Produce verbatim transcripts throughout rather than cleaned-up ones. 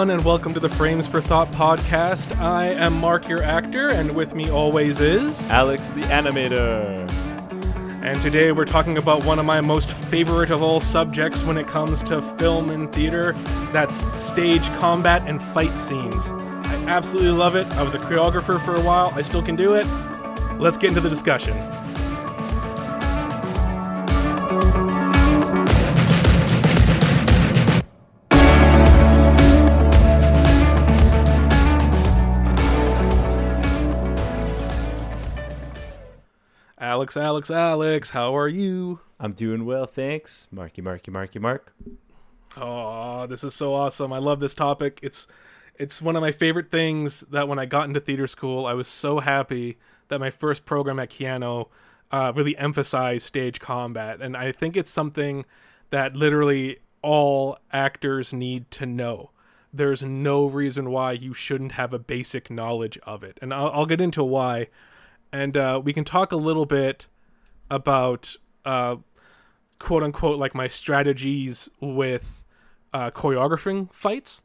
everyone, and welcome to the Frames for Thought podcast. I am Mark, your actor, and with me always is... Alex, the animator. And today we're talking about one of my most favorite of all subjects when it comes to film and theater. That's stage combat and fight scenes. I absolutely love it. I was a choreographer for a while. I still can do it. Let's get into the discussion. Alex, Alex, Alex, how are you? I'm doing well, thanks. Marky, Marky, Marky, Mark. Oh, this is so awesome. I love this topic. It's it's one of my favorite things that when I got into theater school, I was so happy that my first program at Keanu uh, really emphasized stage combat. And I think it's something that literally all actors need to know. There's no reason why you shouldn't have a basic knowledge of it. And I'll, I'll get into why. And uh, we can talk a little bit about, uh, quote unquote, like my strategies with uh, choreographing fights.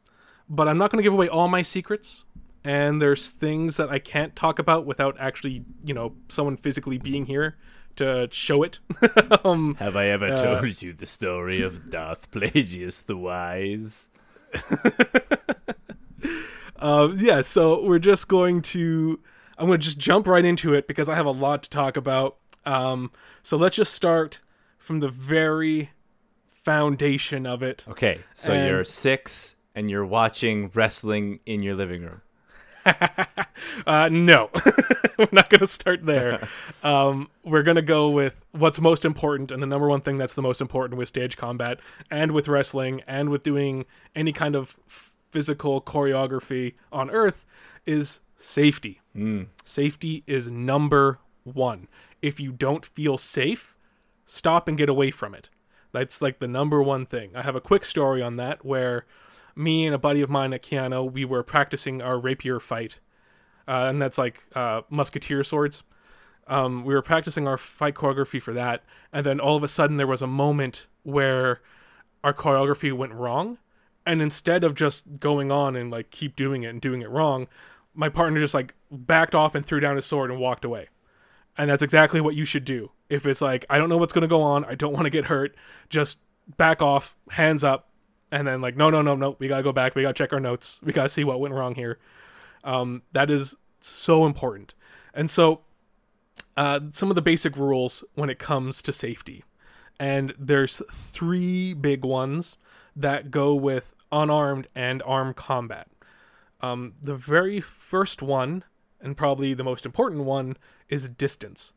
But I'm not going to give away all my secrets. And there's things that I can't talk about without actually, you know, someone physically being here to show it. um, Have I ever uh, told you the story of Darth Plagueis the Wise? uh, yeah, so we're just going to... I'm going to just jump right into it because I have a lot to talk about. Um, so let's just start from the very foundation of it. Okay, so and... you're six and you're watching wrestling in your living room. uh, no, we're not going to start there. um, we're going to go with what's most important, and the number one thing that's the most important with stage combat and with wrestling and with doing any kind of physical choreography on Earth is... safety. Mm. Safety is number one. If you don't feel safe, stop and get away from it. That's like the number one thing. I have a quick story on that where me and a buddy of mine at Keanu, we were practicing our rapier fight. Uh, and that's like uh, musketeer swords. Um, we were practicing our fight choreography for that. And then all of a sudden there was a moment where our choreography went wrong. And instead of just going on and like keep doing it and doing it wrong... my partner just like backed off and threw down his sword and walked away. And that's exactly what you should do. If it's like, I don't know what's going to go on. I don't want to get hurt. Just back off, hands up. And then like, no, no, no, no. We got to go back. We got to check our notes. We got to see what went wrong here. Um, that is so important. And so uh, some of the basic rules when it comes to safety. And there's three big ones that go with unarmed and armed combat. Um, the very first one, and probably the most important one, is distance.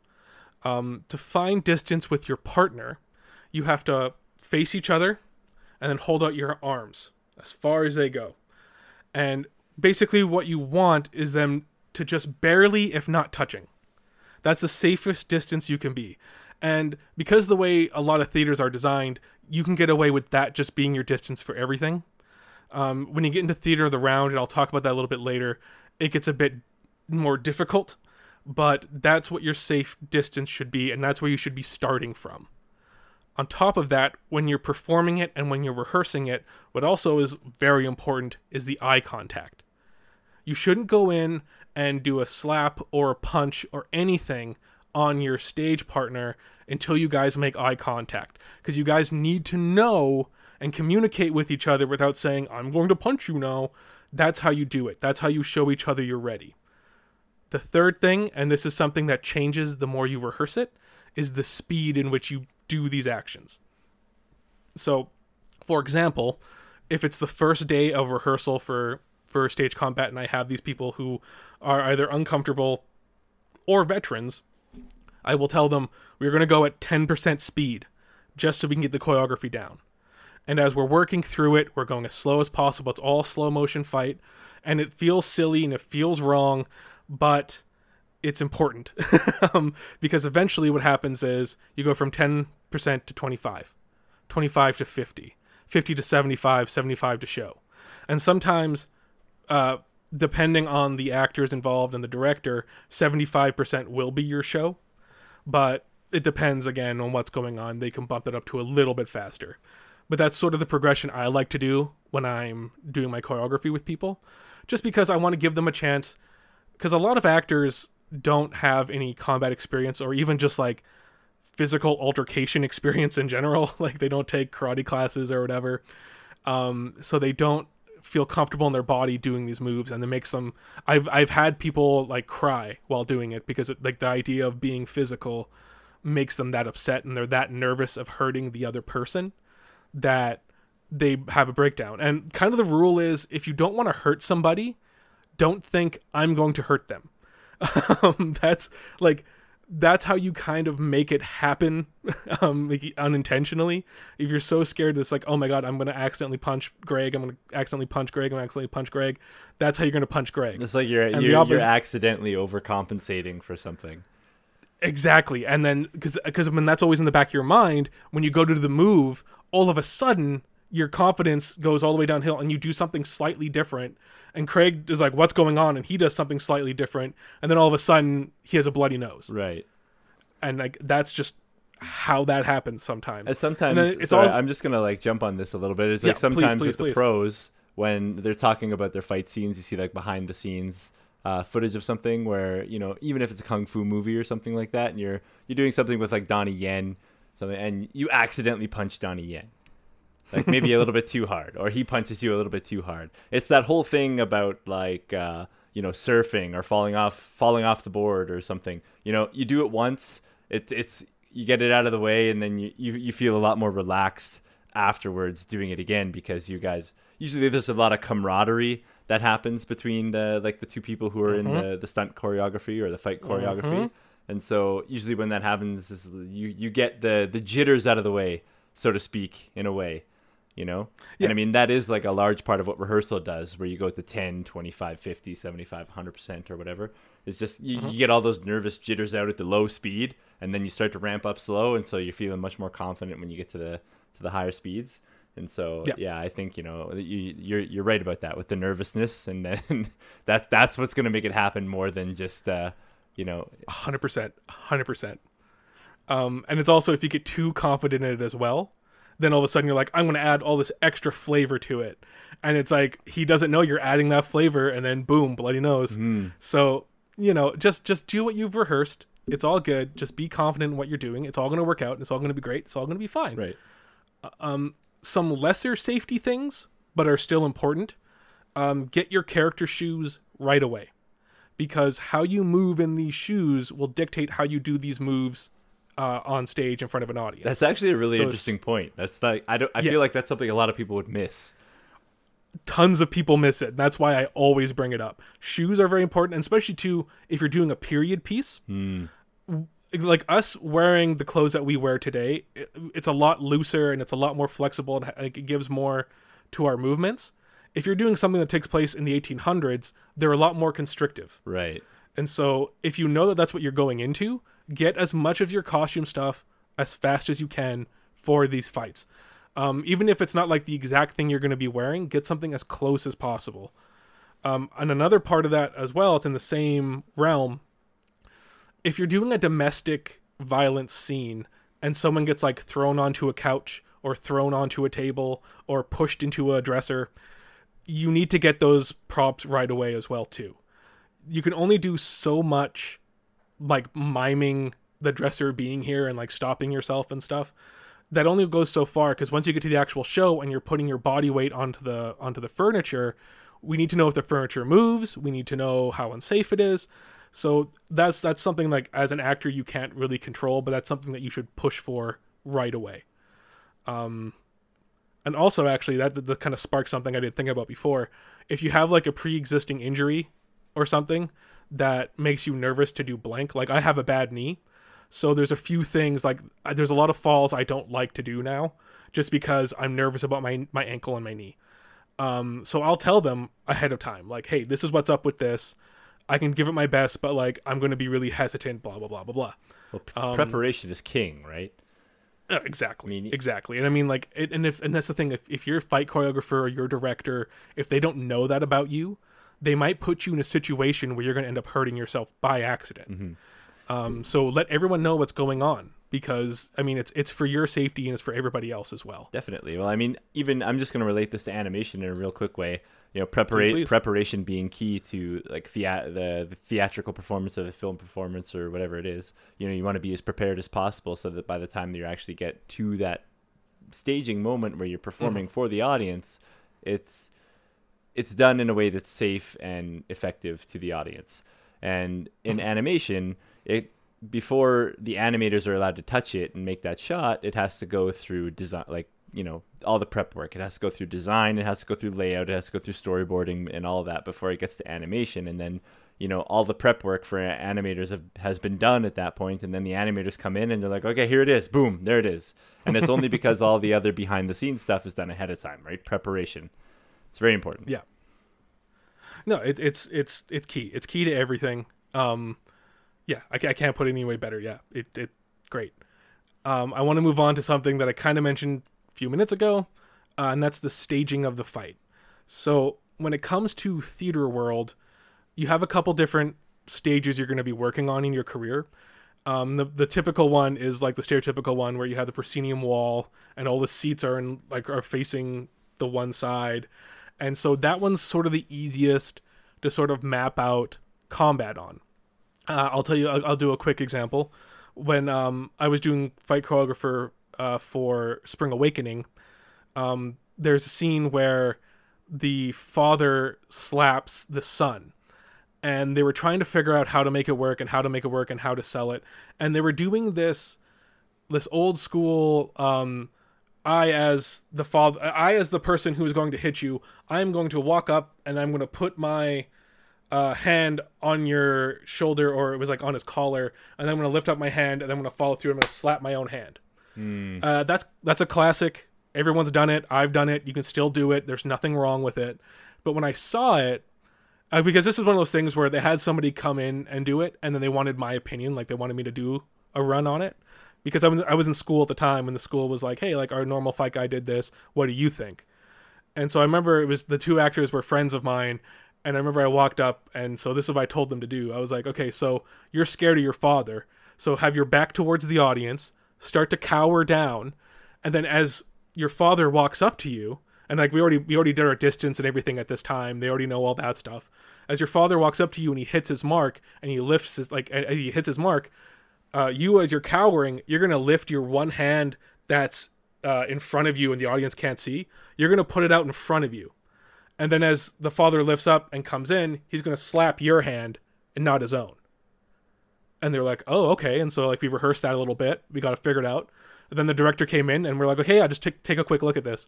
Um, to find distance with your partner, you have to face each other and then hold out your arms as far as they go. And basically what you want is them to just barely, if not touching. That's the safest distance you can be. And because the way a lot of theaters are designed, you can get away with that just being your distance for everything. Um, when you get into theater of the round, and I'll talk about that a little bit later, it gets a bit more difficult, but that's what your safe distance should be, and that's where you should be starting from. On top of that, when you're performing it and when you're rehearsing it, what also is very important is the eye contact. You shouldn't go in and do a slap or a punch or anything on your stage partner until you guys make eye contact, because you guys need to know and communicate with each other without saying, I'm going to punch you now. That's how you do it. That's how you show each other you're ready. The third thing, and this is something that changes the more you rehearse it, is the speed in which you do these actions. So, for example, if it's the first day of rehearsal for, for stage combat and I have these people who are either uncomfortable or veterans, I will tell them, we're going to go at ten percent speed just so we can get the choreography down. And as we're working through it, we're going as slow as possible. It's all slow motion fight. And it feels silly and it feels wrong, but it's important. um, because eventually what happens is you go from ten percent to twenty-five, twenty-five to fifty, fifty to seventy-five, seventy-five to show. And sometimes, uh, depending on the actors involved and the director, seventy-five percent will be your show. But it depends, again, on what's going on. They can bump it up to a little bit faster. But that's sort of the progression I like to do when I'm doing my choreography with people, just because I want to give them a chance, because a lot of actors don't have any combat experience or even just like physical altercation experience in general. Like, they don't take karate classes or whatever. Um, so they don't feel comfortable in their body doing these moves, and it makes them, I've, I've had people like cry while doing it because it, like, the idea of being physical makes them that upset, and they're that nervous of hurting the other person that they have a breakdown. And kind of the rule is, if you don't want to hurt somebody, don't think I'm going to hurt them. Um, that's like, that's how you kind of make it happen, um, like, unintentionally. If you're so scared, it's like, oh my God, I'm going to accidentally punch Greg. I'm going to accidentally punch Greg. I'm going to accidentally punch Greg. That's how you're going to punch Greg. It's like you're, you're, you're opposite... accidentally overcompensating for something. Exactly. And then, because, because when that's always in the back of your mind, when you go to the move, all of a sudden your confidence goes all the way downhill and you do something slightly different. And Craig is like, what's going on? And he does something slightly different. And then all of a sudden he has a bloody nose. Right. And like, that's just how that happens sometimes. And sometimes, and it's sorry, all... I'm just going to like jump on this a little bit. It's like yeah, sometimes please, please, with please. the pros, when they're talking about their fight scenes, you see like behind the scenes uh, footage of something where, you know, even if it's a Kung Fu movie or something like that, and you're, you're doing something with like Donnie Yen, something, and you accidentally punch Donnie Yen. Like maybe a little bit too hard, or he punches you a little bit too hard. It's that whole thing about like, uh, you know, surfing or falling off, falling off the board or something. You know, you do it once, it's, it's, you get it out of the way, and then you, you, you feel a lot more relaxed afterwards doing it again, because you guys, usually there's a lot of camaraderie that happens between the, like the two people who are mm-hmm. in the, the stunt choreography or the fight choreography. Mm-hmm. And so usually when that happens, is you, you get the, the jitters out of the way, so to speak, in a way. You know? Yeah. And I mean, that is like a large part of what rehearsal does, where you go to ten, twenty-five, fifty, seventy-five, one hundred percent or whatever. It's just, you, uh-huh. you get all those nervous jitters out at the low speed, and then you start to ramp up slow. And so you're feeling much more confident when you get to the, to the higher speeds. And so, yeah, yeah I think, you know, you, you're, you're right about that with the nervousness. And then that, that's what's going to make it happen more than just, uh, you know, one hundred percent, one hundred percent. Um, and it's also, if you get too confident in it as well, then all of a sudden you're like, I'm going to add all this extra flavor to it. And it's like, he doesn't know you're adding that flavor, and then boom, bloody nose. Mm. So, you know, just, just do what you've rehearsed. It's all good. Just be confident in what you're doing. It's all going to work out, and it's all going to be great. It's all going to be fine. Right. Um, some lesser safety things, but are still important. Um, get your character shoes right away, because how you move in these shoes will dictate how you do these moves Uh, on stage in front of an audience. That's actually a really so interesting point. That's like, I don't, I yeah. feel like that's something a lot of people would miss. Tons of people miss it. And that's why I always bring it up. Shoes are very important, and especially too, if you're doing a period piece, mm. like us wearing the clothes that we wear today, it, it's a lot looser and it's a lot more flexible, and like, it gives more to our movements. If you're doing something that takes place in the eighteen hundreds, they're a lot more constrictive. Right. And so if you know that that's what you're going into, get as much of your costume stuff as fast as you can for these fights. Um, even if it's not like the exact thing you're going to be wearing, get something as close as possible. Um, and another part of that as well, it's in the same realm. If you're doing a domestic violence scene and someone gets like thrown onto a couch or thrown onto a table or pushed into a dresser, you need to get those props right away as well too. You can only do so much like miming the dresser being here and like stopping yourself and stuff. That only goes so far, because once you get to the actual show and you're putting your body weight onto the onto the furniture, we need to know if the furniture moves. We need to know how unsafe it is. So that's that's something like, as an actor, you can't really control, but that's something that you should push for right away. Um, and also actually that, that kind of sparks something I didn't think about before. If you have like a pre-existing injury or something that makes you nervous to do blank. Like, I have a bad knee, so there's a few things, like there's a lot of falls I don't like to do now, just because I'm nervous about my my ankle and my knee. Um, so I'll tell them ahead of time, like, hey, this is what's up with this. I can give it my best, but like, I'm going to be really hesitant, blah, blah, blah, blah, blah. Well, p- um, preparation is king, right? Uh, exactly. I mean, exactly. And I mean, like, it, and if, and that's the thing, if, if your fight choreographer or your director, if they don't know that about you, they might put you in a situation where you're going to end up hurting yourself by accident. Mm-hmm. Um, so let everyone know what's going on. because, I mean, it's it's for your safety and it's for everybody else as well. Definitely. Well, I mean, even I'm just going to relate this to animation in a real quick way. You know, prepara- please, please. preparation being key to like the, the the theatrical performance or the film performance or whatever it is. You know, you want to be as prepared as possible so that by the time that you actually get to that staging moment where you're performing mm-hmm. for the audience, it's it's done in a way that's safe and effective to the audience. And in mm-hmm. animation, it before the animators are allowed to touch it and make that shot, it has to go through design, like, you know, all the prep work. It has to go through design, it has to go through layout, it has to go through storyboarding and all of that before it gets to animation. And then, you know, all the prep work for animators have, has been done at that point. And then the animators come in and they're like, okay, here it is. Boom, there it is. And it's only because all the other behind the scenes stuff is done ahead of time, right? Preparation. It's very important. Yeah. No, it, it's, it's, it's key. It's key to everything. Um, yeah, I, I can't put it any way better. Yeah. It, it, great. Um, I want to move on to something that I kind of mentioned few minutes ago, uh, and that's the staging of the fight. So when it comes to theater world, you have a couple different stages you're going to be working on in your career. Um, the, the typical one is like the stereotypical one where you have the proscenium wall and all the seats are in like are facing the one side. And so that one's sort of the easiest to sort of map out combat on. Uh, I'll tell you, I'll, I'll do a quick example. When um, I was doing fight choreographer Uh, for Spring Awakening, um, there's a scene where the father slaps the son, and they were trying to figure out how to make it work and how to make it work and how to sell it. And they were doing this, this old school, um, I as the father, I as the person who is going to hit you, I'm going to walk up and I'm going to put my uh, hand on your shoulder, or it was like on his collar, and I'm going to lift up my hand and I'm going to follow through and I'm going to slap my own hand. Uh, that's that's a classic. Everyone's done it. I've done it. You can still do it. There's nothing wrong with it. But when I saw it, uh, because this is one of those things where they had somebody come in and do it, and then they wanted my opinion, like they wanted me to do a run on it, because I was I was in school at the time, and the school was like, hey, like our normal fight guy did this. What do you think? And so I remember it was the two actors were friends of mine, and I remember I walked up, and so this is what I told them to do. I was like, okay, so you're scared of your father, so have your back towards the audience. Start to cower down, and then as your father walks up to you, and like we already we already did our distance and everything at this time, they already know all that stuff. As your father walks up to you and he hits his mark, and he lifts his like and he hits his mark, uh, you as you're cowering, you're gonna lift your one hand that's uh, in front of you and the audience can't see. You're gonna put it out in front of you, and then as the father lifts up and comes in, he's gonna slap your hand and not his own. And they're like, oh, okay. And so like we rehearsed that a little bit. We got it figured out. And then the director came in and we're like, okay, yeah, just t- take a quick look at this.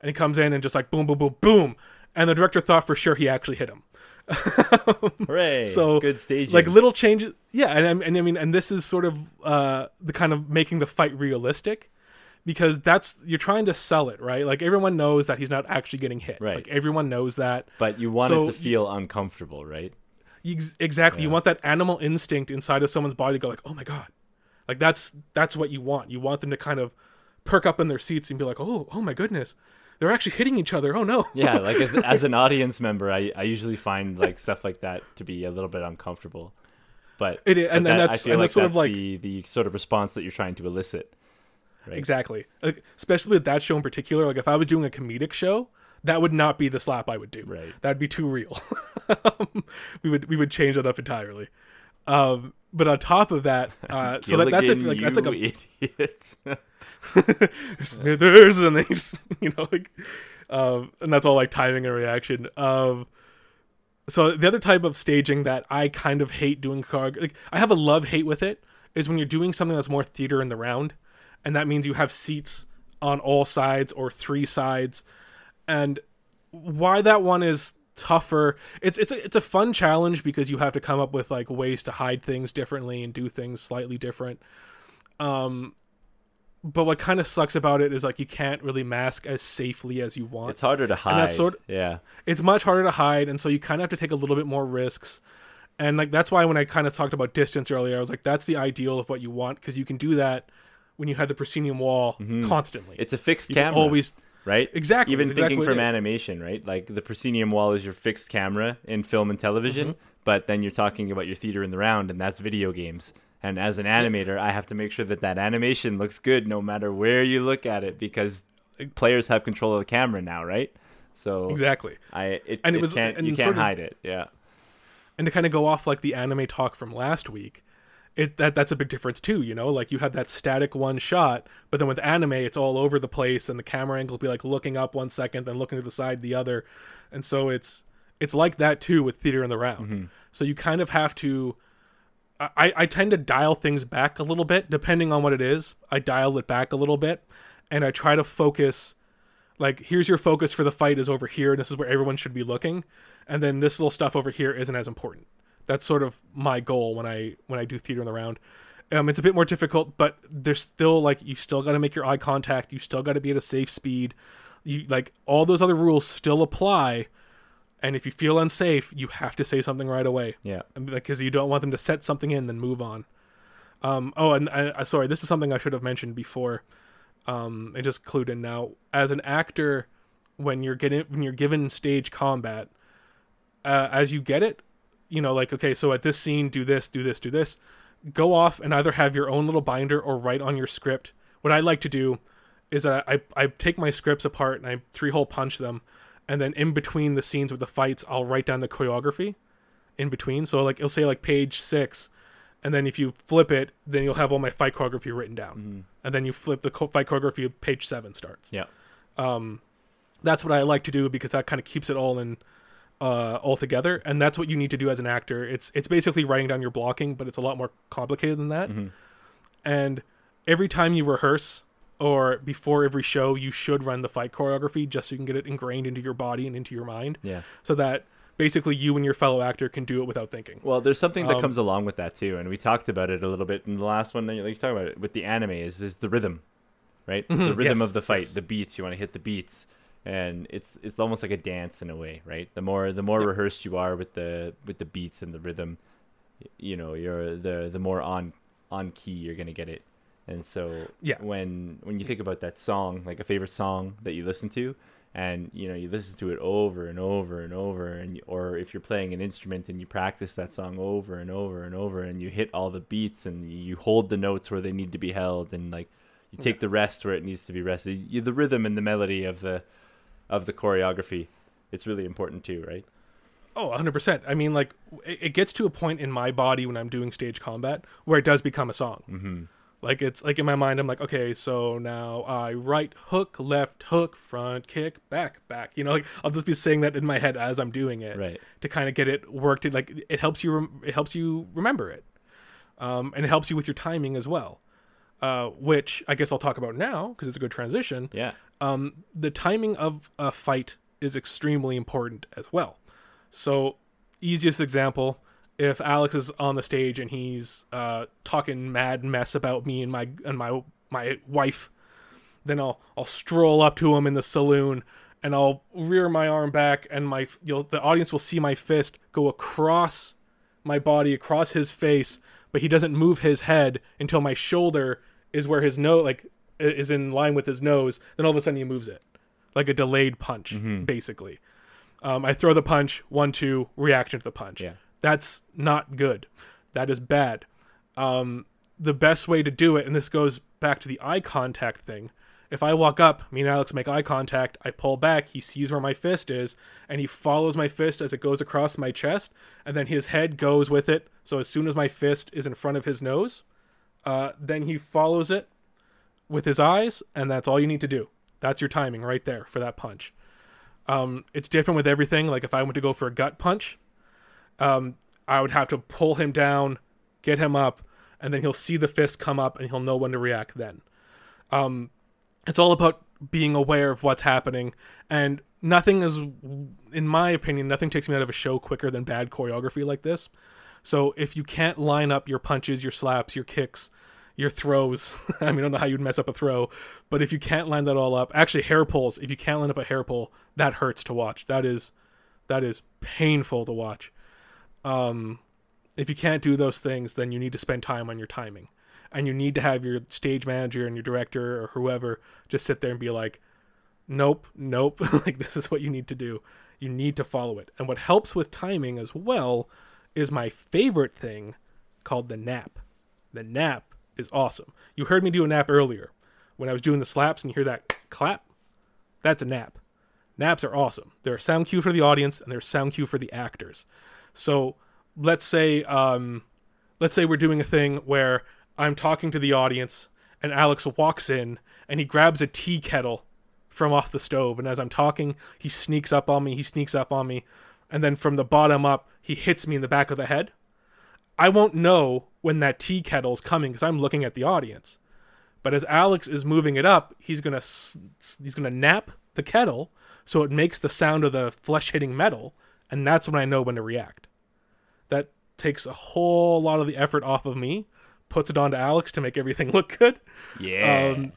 And he comes in and just like boom, boom, boom, boom. And the director thought for sure he actually hit him. Hooray. So good staging. Like little changes. Yeah. And, and, and I mean, and this is sort of uh, the kind of making the fight realistic, because that's, you're trying to sell it, right? Like everyone knows that he's not actually getting hit. Right. Like everyone knows that. But you want so, it to feel you, uncomfortable, right? Exactly. Yeah. You want that animal instinct inside of someone's body to go like, oh my God, like that's, that's what you want. You want them to kind of perk up in their seats and be like, Oh, oh my goodness. They're actually hitting each other. Oh no. Yeah. Like as, as an audience member, I, I usually find like stuff like that to be a little bit uncomfortable, but it is, and then that, that's, and like that's sort that's of like the, the sort of response that you're trying to elicit. Right? Exactly. Like, especially with that show in particular, like if I was doing a comedic show, that would not be the slap I would do. Right. That'd be too real. um, we would we would change that up entirely. Um, but on top of that, uh, so that, that's it. Like, that's like a idiot. There's and they just, you know, like, um, and that's all like timing and reaction. Um, so the other type of staging that I kind of hate doing, like I have a love hate with it, is when you're doing something that's more theater in the round, and that means you have seats on all sides or three sides. And why that one is tougher, it's it's a, it's a fun challenge because you have to come up with like ways to hide things differently and do things slightly different. Um, but what kind of sucks about it is like you can't really mask as safely as you want. It's harder to hide. And that's sort of, yeah, it's much harder to hide, and so you kind of have to take a little bit more risks. And like that's why when I kind of talked about distance earlier, I was like, that's the ideal of what you want, because you can do that when you have the proscenium wall mm-hmm. constantly. It's a fixed you camera. Always. Right? Exactly. Even exactly thinking from animation, right? Like the proscenium wall is your fixed camera in film and television, mm-hmm. but then you're talking about your theater in the round, and that's video games. And as an animator, I have to make sure that that animation looks good no matter where you look at it, because players have control of the camera now, right? So exactly, I it, and it, it was can't, and you can't sort of, hide it, yeah. And to kind of go off like the anime talk from last week, it that that's a big difference too, you know. Like you have that static one shot, but then with anime, it's all over the place, and the camera angle will be like looking up one second, then looking to the side the other, and so it's it's like that too with Theater in the Round. Mm-hmm. So you kind of have to. I, I tend to dial things back a little bit, depending on what it is. I dial it back a little bit, and I try to focus, like, here's your focus for the fight is over here, and this is where everyone should be looking, and then this little stuff over here isn't as important. That's sort of my goal when I when I do Theater in the Round. Um, it's a bit more difficult, but there's still, like, you still got to make your eye contact, you still got to be at a safe speed, you like, all those other rules still apply. And if you feel unsafe, you have to say something right away. Yeah. Because you don't want them to set something in, then move on. Um, oh, and I, sorry, this is something I should have mentioned before. Um, I just clued in now. As an actor, when you're getting when you're given stage combat, uh, as you get it, you know, like, okay, so at this scene, do this, do this, do this. Go off and either have your own little binder or write on your script. What I like to do is I, I, I take my scripts apart and I three-hole punch them. And then in between the scenes with the fights, I'll write down the choreography in between. So like it'll say like page six. And then if you flip it, then you'll have all my fight choreography written down. Mm-hmm. And then you flip the fight choreography, page seven starts. Yeah. Um, that's what I like to do because that kind of keeps it all in uh, all together. And that's what you need to do as an actor. It's, it's basically writing down your blocking, but it's a lot more complicated than that. Mm-hmm. And every time you rehearse... or before every show, you should run the fight choreography just so you can get it ingrained into your body and into your mind. Yeah. So that basically you and your fellow actor can do it without thinking. Well, there's something that um, comes along with that too. And we talked about it a little bit in the last one that you talked about it with the anime is, is the rhythm, right? Mm-hmm, the rhythm yes, of the fight, yes. The beats, you want to hit the beats. And it's it's almost like a dance in a way, right? The more the more yeah. rehearsed you are with the with the beats and the rhythm, you know, you're the the more on on key you're gonna get it. And so yeah. when when you think about that song, like a favorite song that you listen to, and you know you listen to it over and over and over, and you, or if you're playing an instrument and you practice that song over and over and over, and you hit all the beats and you hold the notes where they need to be held, and like you take yeah. the rest where it needs to be rested, you, the rhythm and the melody of the of the choreography, it's really important too, right? Oh, one hundred percent. I mean, like it, it gets to a point in my body when I'm doing stage combat where it does become a song. Mm-hmm. Like, it's, like, in my mind, I'm like, okay, so now I right hook, left hook, front kick, back, back. You know, like, I'll just be saying that in my head as I'm doing it. Right. To kind of get it worked. It, like, it helps you rem- it helps you remember it. Um, and it helps you with your timing as well. Uh, which I guess I'll talk about now, because it's a good transition. Yeah. Um, the timing of a fight is extremely important as well. So, easiest example... if Alex is on the stage and he's uh, talking mad mess about me and my and my my wife, then I'll I'll stroll up to him in the saloon and I'll rear my arm back and my you'll, the audience will see my fist go across my body, across his face, but he doesn't move his head until my shoulder is where his nose like is in line with his nose. Then all of a sudden he moves it, like a delayed punch, mm-hmm. basically. Um, I throw the punch, one two reaction to the punch. Yeah. That's not good. That is bad. Um, the best way to do it, and this goes back to the eye contact thing. If I walk up, me and Alex make eye contact, I pull back, he sees where my fist is, and he follows my fist as it goes across my chest, and then his head goes with it. So as soon as my fist is in front of his nose, uh, then he follows it with his eyes, and that's all you need to do. That's your timing right there for that punch. Um, it's different with everything. Like if I went to go for a gut punch, Um, I would have to pull him down, get him up, and then he'll see the fist come up and he'll know when to react then. Um, it's all about being aware of what's happening, and nothing is, in my opinion, nothing takes me out of a show quicker than bad choreography like this. So if you can't line up your punches, your slaps, your kicks, your throws, I mean, I don't know how you'd mess up a throw, but if you can't line that all up, actually hair pulls, if you can't line up a hair pull, that hurts to watch. That is, that is painful to watch. Um, if you can't do those things, then you need to spend time on your timing, and you need to have your stage manager and your director or whoever just sit there and be like, nope, nope. Like, this is what you need to do. You need to follow it. And what helps with timing as well is my favorite thing called the nap. The nap is awesome. You heard me do a nap earlier when I was doing the slaps, and you hear that clap. That's a nap. Naps are awesome. They're a sound cue for the audience, and they're a sound cue for the actors. So let's say, um, let's say we're doing a thing where I'm talking to the audience, and Alex walks in, and he grabs a tea kettle from off the stove, and as I'm talking, he sneaks up on me, he sneaks up on me, and then from the bottom up, he hits me in the back of the head. I won't know when that tea kettle's coming because I'm looking at the audience. But as Alex is moving it up, he's gonna he's gonna nap the kettle so it makes the sound of the flesh hitting metal, and that's when I know when to react. That takes a whole lot of the effort off of me, puts it onto Alex to make everything look good. Yeah. Um,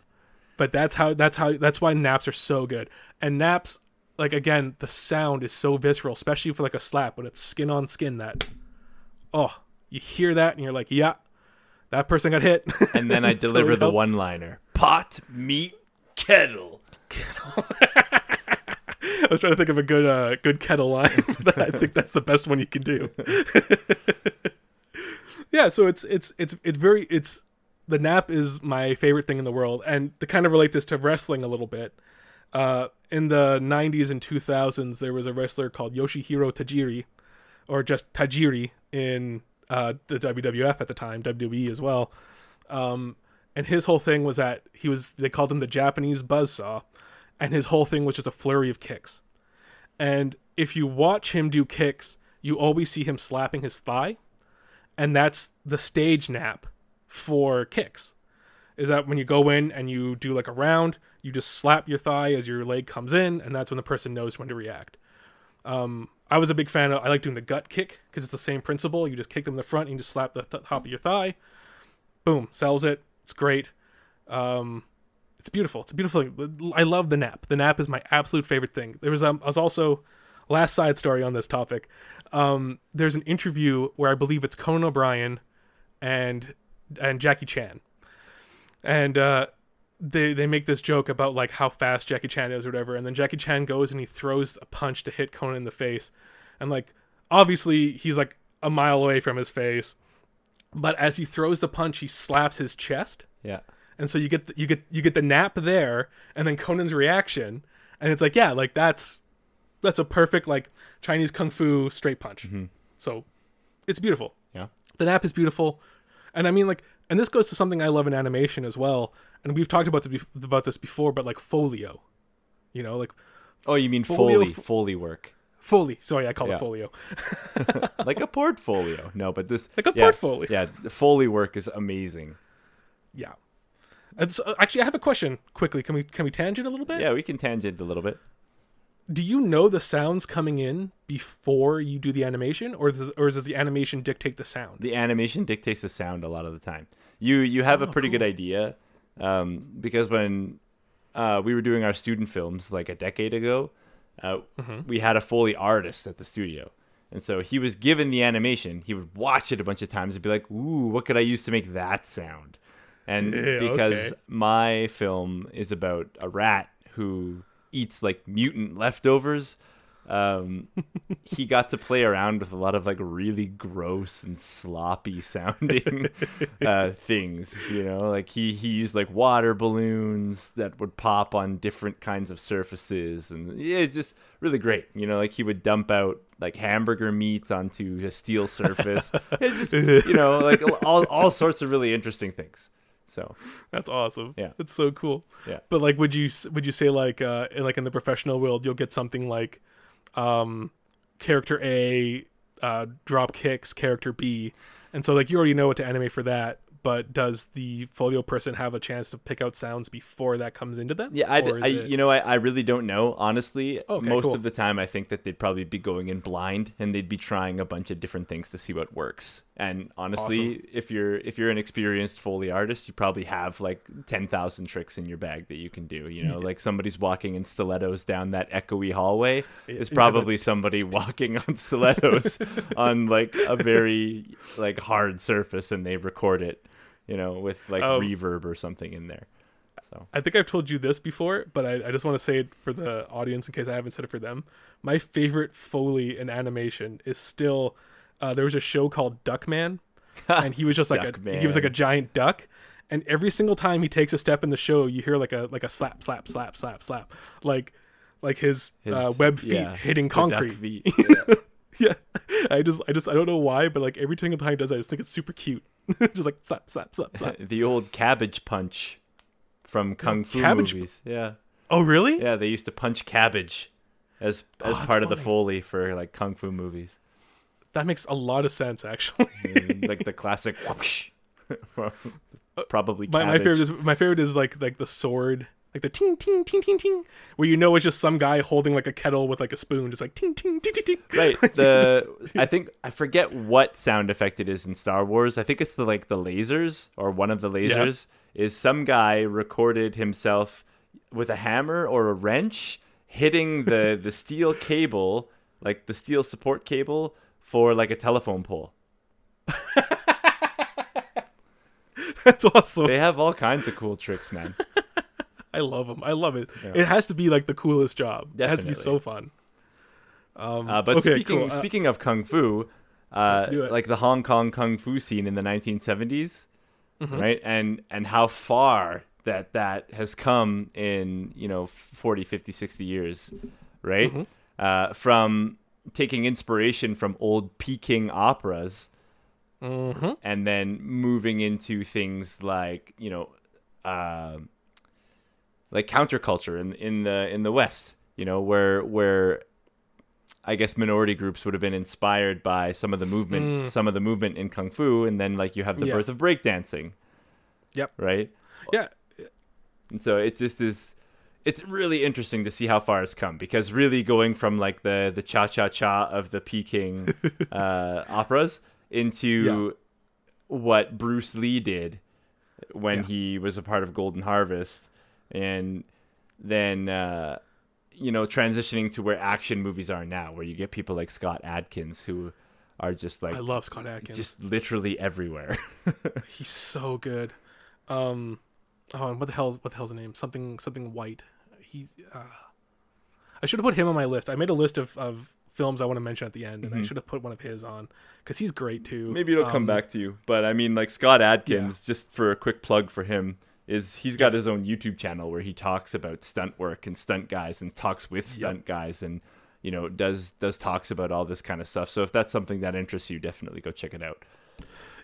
but that's how that's how that's why naps are so good. And naps, like again, the sound is so visceral, especially for like a slap when it's skin on skin. That oh, you hear that and you're like, yeah. That person got hit. And then I deliver so the one-liner. Pot, meat, kettle. kettle. I was trying to think of a good uh, good kettle line. But I think that's the best one you can do. Yeah, so it's it's it's it's very it's the nap is my favorite thing in the world. And to kind of relate this to wrestling a little bit, uh, in the nineties and two thousands, there was a wrestler called Yoshihiro Tajiri, or just Tajiri in Uh, the W W F at the time, W W E as well, um, and his whole thing was that he was, they called him the Japanese buzzsaw, and his whole thing was just a flurry of kicks. And if you watch him do kicks, you always see him slapping his thigh, and that's the stage nap for kicks, is that when you go in and you do like a round, you just slap your thigh as your leg comes in, and that's when the person knows when to react. um I was a big fan of, I like doing the gut kick because it's the same principle. You just kick them in the front and you just slap the th- top of your thigh. Boom. Sells it. It's great. Um, it's beautiful. It's a beautiful thing. I love the nap. The nap is my absolute favorite thing. There was, um, I was also, last side story on this topic. Um, there's an interview where I believe it's Conan O'Brien and, and Jackie Chan. And, uh, They they make this joke about like how fast Jackie Chan is or whatever, and then Jackie Chan goes and he throws a punch to hit Conan in the face, and like obviously he's like a mile away from his face, but as he throws the punch, he slaps his chest. Yeah, and so you get the, you get you get the nap there, and then Conan's reaction, and it's like yeah, like that's that's a perfect like Chinese kung fu straight punch. Mm-hmm. So it's beautiful. Yeah, the nap is beautiful, and I mean like, and this goes to something I love in animation as well. And we've talked about the, about this before, but like folio, you know, like oh, you mean folio, foley, fo- foley work, foley. Sorry, I call yeah. it folio, like a portfolio. No, but this like a yeah, portfolio. Yeah, the foley work is amazing. Yeah, and so, actually, I have a question. Quickly, can we can we tangent a little bit? Yeah, we can tangent a little bit. Do you know the sounds coming in before you do the animation, or does or does the animation dictate the sound? The animation dictates the sound a lot of the time. You you have oh, a pretty cool. good idea. Um, because when uh, we were doing our student films like a decade ago, uh, mm-hmm. we had a Foley artist at the studio. And so he was given the animation. He would watch it a bunch of times and be like, ooh, what could I use to make that sound? And yeah, because okay. my film is about a rat who eats like mutant leftovers, um, he got to play around with a lot of like really gross and sloppy sounding uh, things, you know, like he, he used like water balloons that would pop on different kinds of surfaces. And yeah, it's just really great. You know, like he would dump out like hamburger meat onto a steel surface. It's just, you know, like all, all sorts of really interesting things. So that's awesome. Yeah. That's so cool. Yeah. But like, would you, would you say like, uh, in, like in the professional world, you'll get something like, um character A uh drop kicks character B, and so like you already know what to animate for that, but does the folio person have a chance to pick out sounds before that comes into them? Yeah, I, I it... you know I, I really don't know honestly. Okay, most cool. of the time I think that they'd probably be going in blind and they'd be trying a bunch of different things to see what works. And honestly, awesome. if you're if you're an experienced Foley artist, you probably have like ten thousand tricks in your bag that you can do, you know, like somebody's walking in stilettos down that echoey hallway is probably somebody walking on stilettos on like a very like hard surface, and they record it, you know, with like um, reverb or something in there. So I think I've told you this before, but I, I just want to say it for the audience in case I haven't said it for them. My favorite Foley in animation is still... Uh, there was a show called Duckman, and he was just like a man. He was like a giant duck. And every single time he takes a step in the show, you hear like a like a slap, slap, slap, slap, slap, like like his, his uh, web feet yeah, hitting concrete. Duck feet. Yeah. yeah, I just I just I don't know why, but like every single time he does that, I just think it's super cute. Just like slap, slap, slap, slap. The old cabbage punch from kung fu cabbage movies. P- yeah. Oh really? Yeah, they used to punch cabbage as as oh, part of funny. the Foley for like kung fu movies. That makes a lot of sense, actually. And, like the classic whoosh. Probably my, my favorite is my favorite is like like the sword, like the ting ting ting ting ting, where you know it's just some guy holding like a kettle with like a spoon, just like ting ting ting ting ting. Right. The I think I forget what sound effect it is in Star Wars. I think it's the like the lasers or one of the lasers yeah. is some guy recorded himself with a hammer or a wrench hitting the the steel cable, like the steel support cable for like a telephone pole. That's awesome. They have all kinds of cool tricks, man. I love them. I love it. Yeah. It has to be like the coolest job. Definitely. It has to be so fun. Um, uh, but okay, speaking cool. uh, speaking of kung fu, uh, like the Hong Kong kung fu scene in the nineteen seventies, mm-hmm. right? And and how far that that has come in, you know, forty, fifty, sixty years, right? Mm-hmm. Uh, from taking inspiration from old Peking operas. Mm-hmm. And then moving into things like, you know, uh, like counterculture in in the in the West, you know, where where I guess minority groups would have been inspired by some of the movement, mm. some of the movement in kung fu, and then like you have the yeah. birth of breakdancing. Yep. Right. Yeah. And so it just is. It's really interesting to see how far it's come, because really going from like the the cha cha cha of the Peking uh, operas. Into yeah. what Bruce Lee did when yeah. he was a part of Golden Harvest, and then uh, you know, transitioning to where action movies are now, where you get people like Scott Adkins who are just like I love Scott Adkins, just literally everywhere. He's so good. Um, oh, and what the hell? What the hell's his name? Something something white. He. Uh, I should have put him on my list. I made a list of. of films I want to mention at the end, and mm-hmm. I should have put one of his on because he's great too. Maybe it'll um, come back to you, but I mean, like Scott Adkins, yeah. just for a quick plug for him, is he's got his own YouTube channel where he talks about stunt work and stunt guys, and talks with stunt yep. guys, and you know does does talks about all this kind of stuff. So if that's something that interests you, definitely go check it out.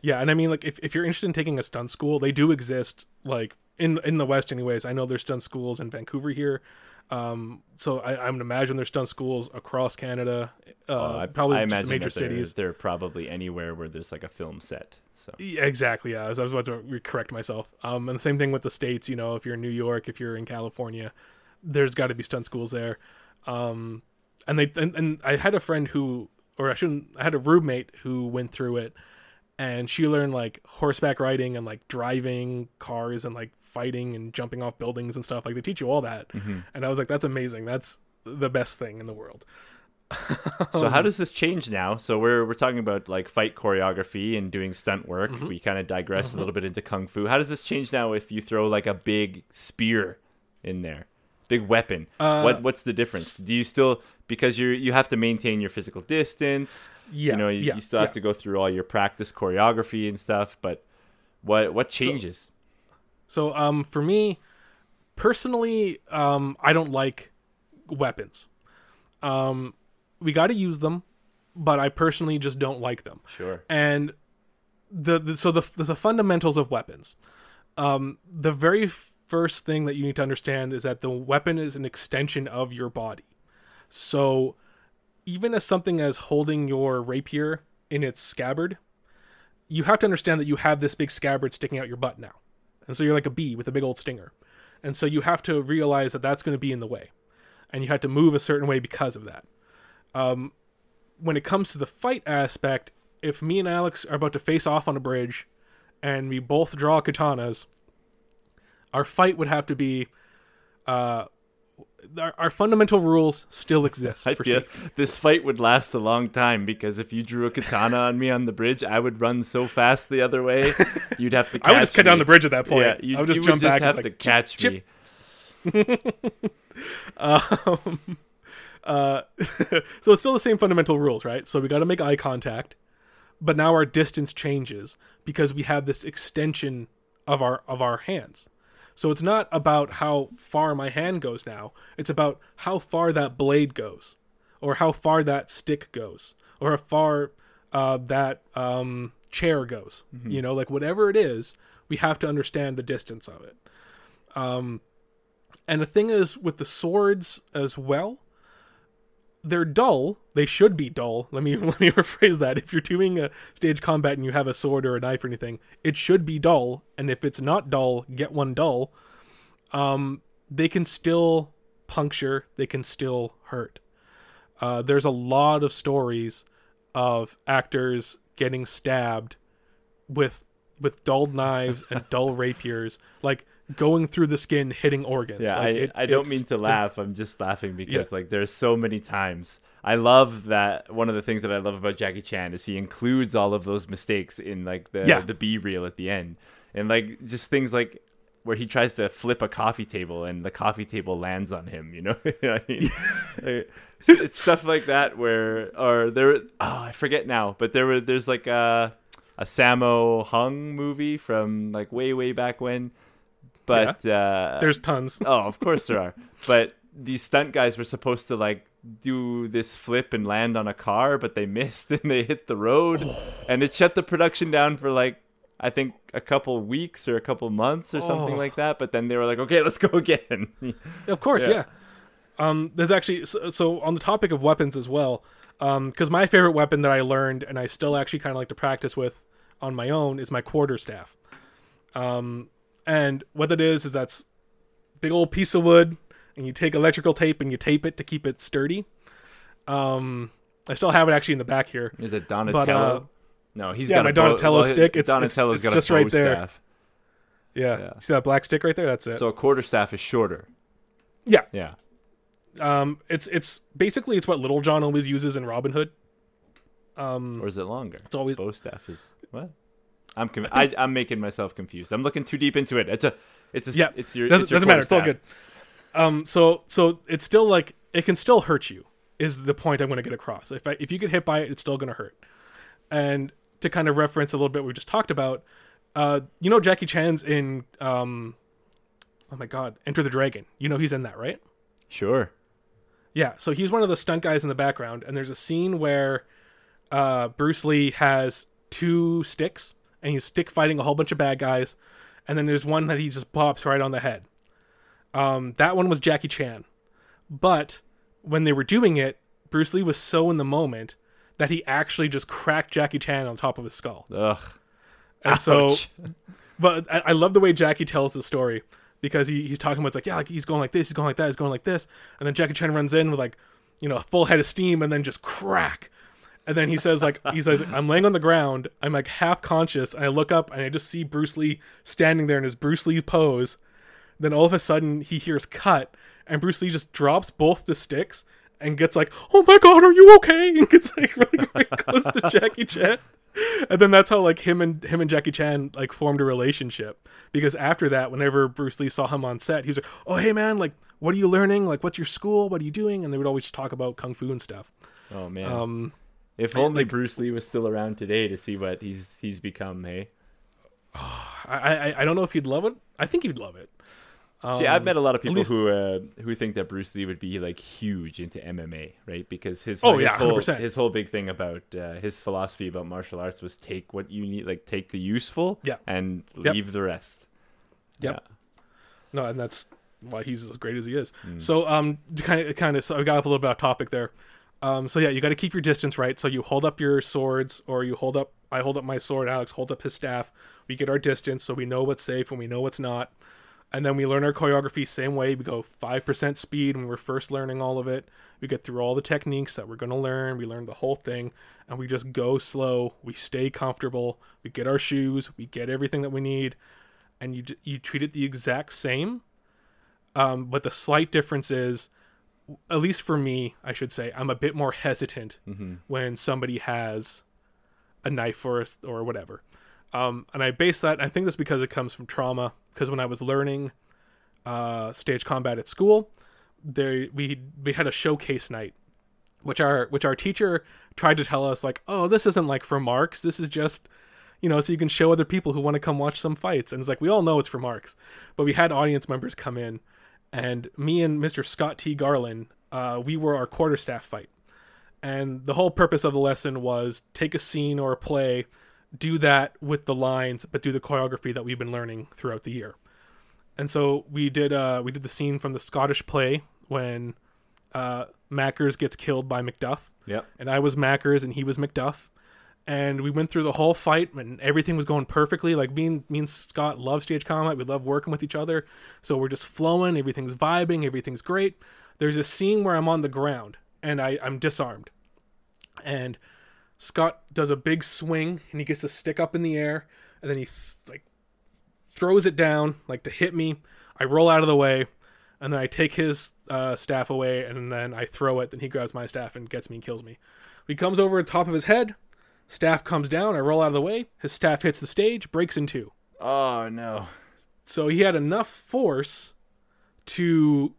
Yeah, and I mean, like if if you're interested in taking a stunt school, they do exist, like in in the West, anyways. I know there's stunt schools in Vancouver here. Um, so I, I would imagine there's stunt schools across Canada, uh, uh, probably I imagine major cities. They're probably anywhere where there's like a film set. So yeah, exactly. Yeah. I was, I was about to correct myself. Um, and the same thing with the States, you know, if you're in New York, if you're in California, there's gotta be stunt schools there. Um, and they, and, and I had a friend who, or I shouldn't, I had a roommate who went through it, and she learned like horseback riding and like driving cars and like fighting and jumping off buildings and stuff. Like they teach you all that. Mm-hmm. And I was like, that's amazing. That's the best thing in the world. So how does this change now? So we're, we're talking about like fight choreography and doing stunt work. Mm-hmm. We kind of digress mm-hmm. a little bit into kung fu. How does this change now if you throw like a big spear in there, big weapon? Uh, what, what's the difference? Do you still, because you you have to maintain your physical distance, yeah, you know, you, yeah, you still have yeah. to go through all your practice choreography and stuff, but what, what changes? So, So um, for me, personally, um, I don't like weapons. Um, we got to use them, but I personally just don't like them. Sure. And the, the so the, the fundamentals of weapons. Um, the very first thing that you need to understand is that the weapon is an extension of your body. So even as something as holding your rapier in its scabbard, you have to understand that you have this big scabbard sticking out your butt now. And so you're like a bee with a big old stinger. And so you have to realize that that's going to be in the way. And you have to move a certain way because of that. Um, when it comes to the fight aspect, if me and Alex are about to face off on a bridge and we both draw katanas, our fight would have to be... Uh, our, our fundamental rules still exist. For yeah, this fight would last a long time, because if you drew a katana on me on the bridge, I would run so fast the other way, you'd have to catch me. I would just cut down the bridge at that point. Yeah, you, I would just jump back. You would just have like, to catch chip. me. um, uh, so it's still the same fundamental rules, right? So we got to make eye contact. but now our distance changes because we have this extension of our of our hands. So it's not about how far my hand goes now. It's about how far that blade goes, or how far that stick goes, or how far uh, that um, chair goes. Mm-hmm. You know, like whatever it is, we have to understand the distance of it. Um, and the thing is with the swords as well, they're dull. They should be dull. Let me let me rephrase that. If you're doing a stage combat and you have a sword or a knife or anything, it should be dull. And if it's not dull, get one dull. Um, they can still puncture. They can still hurt. Uh, there's a lot of stories of actors getting stabbed with with dulled knives and dull rapiers, like going through the skin, hitting organs. Yeah, like I, it, I don't mean to laugh. I'm just laughing because yeah. like there's so many times. I love that. One of the things that I love about Jackie Chan is he includes all of those mistakes in like the yeah. the B-reel at the end, and like just things like where he tries to flip a coffee table and the coffee table lands on him. You know, I mean, like, it's stuff like that where or there. Oh, I forget now, but there were there's like a a Sammo Hung movie from like way way back when. But yeah. uh, there's tons. Oh, of course there are. But these stunt guys were supposed to like do this flip and land on a car, but they missed and they hit the road, oh. and it shut the production down for like I think a couple weeks or a couple months or oh. something like that. But then they were like, okay, let's go again. Of course, yeah. yeah. Um, there's actually so, so on the topic of weapons as well, because um, my favorite weapon that I learned and I still actually kind of like to practice with on my own is my quarterstaff. Um. And what it is, is that's big old piece of wood, and you take electrical tape and you tape it to keep it sturdy. Um, I still have it actually in the back here. Is it Donatello? But, uh, no, he's yeah, got my a Donatello bo- stick. It's, Donatello's it's, it's got just a right staff. there. Yeah. yeah. See that black stick right there? That's it. So a quarterstaff is shorter. Yeah. Yeah. Um, it's it's basically it's what Little John always uses in Robin Hood. Um, or is it longer? It's always bowstaff is what? I'm com- I think- I, I'm making myself confused. I'm looking too deep into it. It's a, it's a, yeah. It's your. Doesn't, it's your doesn't matter. It's all good. Um. So so it's still like it can still hurt you. Is the point I'm going to get across? If I, if you get hit by it, it's still going to hurt. And to kind of reference a little bit what we just talked about, uh, you know Jackie Chan's in um, oh my God, Enter the Dragon. You know he's in that, right? Sure. Yeah. So he's one of the stunt guys in the background, and there's a scene where uh, Bruce Lee has two sticks. And he's stick fighting a whole bunch of bad guys. And then there's one that he just pops right on the head. Um, that one was Jackie Chan. But when they were doing it, Bruce Lee was so in the moment that he actually just cracked Jackie Chan on top of his skull. Ugh. And Ouch. so, but I, I love the way Jackie tells the story because he, he's talking about, it's like, yeah, like he's going like this, he's going like that, he's going like this. And then Jackie Chan runs in with like, you know, a full head of steam and then just crack. And then he says, like, he says, I'm laying on the ground. I'm like half conscious. And I look up and I just see Bruce Lee standing there in his Bruce Lee pose. Then all of a sudden he hears cut and Bruce Lee just drops both the sticks and gets like, oh my God, are you okay? And gets like really, really close to Jackie Chan. And then that's how like him and him and Jackie Chan like formed a relationship, because after that, whenever Bruce Lee saw him on set, he was like, oh, hey man, like, what are you learning? Like, what's your school? What are you doing? And they would always talk about Kung Fu and stuff. Oh man. Um, If only like, Bruce Lee was still around today to see what he's he's become, hey? Oh, I, I I don't know if he'd love it. I think he'd love it. Um, see, I've met a lot of people least... who uh, who think that Bruce Lee would be like huge into M M A, right? Because his oh, like, yeah, his whole one hundred percent. His whole big thing about uh, his philosophy about martial arts was take what you need, like take the useful, yeah. and yep. leave the rest. Yep. Yeah. No, and that's why he's as great as he is. Mm. So um, kind of kind of so I got off a little bit off topic there. Um, so yeah, you got to keep your distance right. So you hold up your swords, or you hold up. I hold up my sword. Alex holds up his staff. We get our distance, so we know what's safe and we know what's not. And then we learn our choreography same way. We go five percent speed when we're first learning all of it. We get through all the techniques that we're gonna learn. We learn the whole thing, and we just go slow. We stay comfortable. We get our shoes. We get everything that we need, and you you treat it the exact same. Um, but the slight difference is, at least for me, I should say, I'm a bit more hesitant mm-hmm. when somebody has a knife or or whatever. Um, and I base that, I think that's because it comes from trauma. Because when I was learning uh, stage combat at school, they, we we had a showcase night which our which our teacher tried to tell us, like, oh, this isn't like for marks. This is just, you know, so you can show other people who want to come watch some fights. And it's like, we all know it's for marks, but we had audience members come in, and me and Mister Scott T. Garland, uh, we were our quarterstaff fight. And the whole purpose of the lesson was take a scene or a play, do that with the lines, but do the choreography that we've been learning throughout the year. And so we did, uh, we did the scene from the Scottish play when uh, Mackers gets killed by Macduff. Yep. And I was Mackers and he was Macduff. And we went through the whole fight and everything was going perfectly. Like, me and, me and Scott love stage combat. We love working with each other. So we're just flowing. Everything's vibing. Everything's great. There's a scene where I'm on the ground and I, I'm disarmed. And Scott does a big swing and he gets a stick up in the air. And then he th- like throws it down, like, to hit me. I roll out of the way. And then I take his uh, staff away, and then I throw it. Then he grabs my staff and gets me and kills me. He comes over the top of his head. Staff comes down. I roll out of the way. His staff hits the stage, breaks in two. Oh, no. So he had enough force to,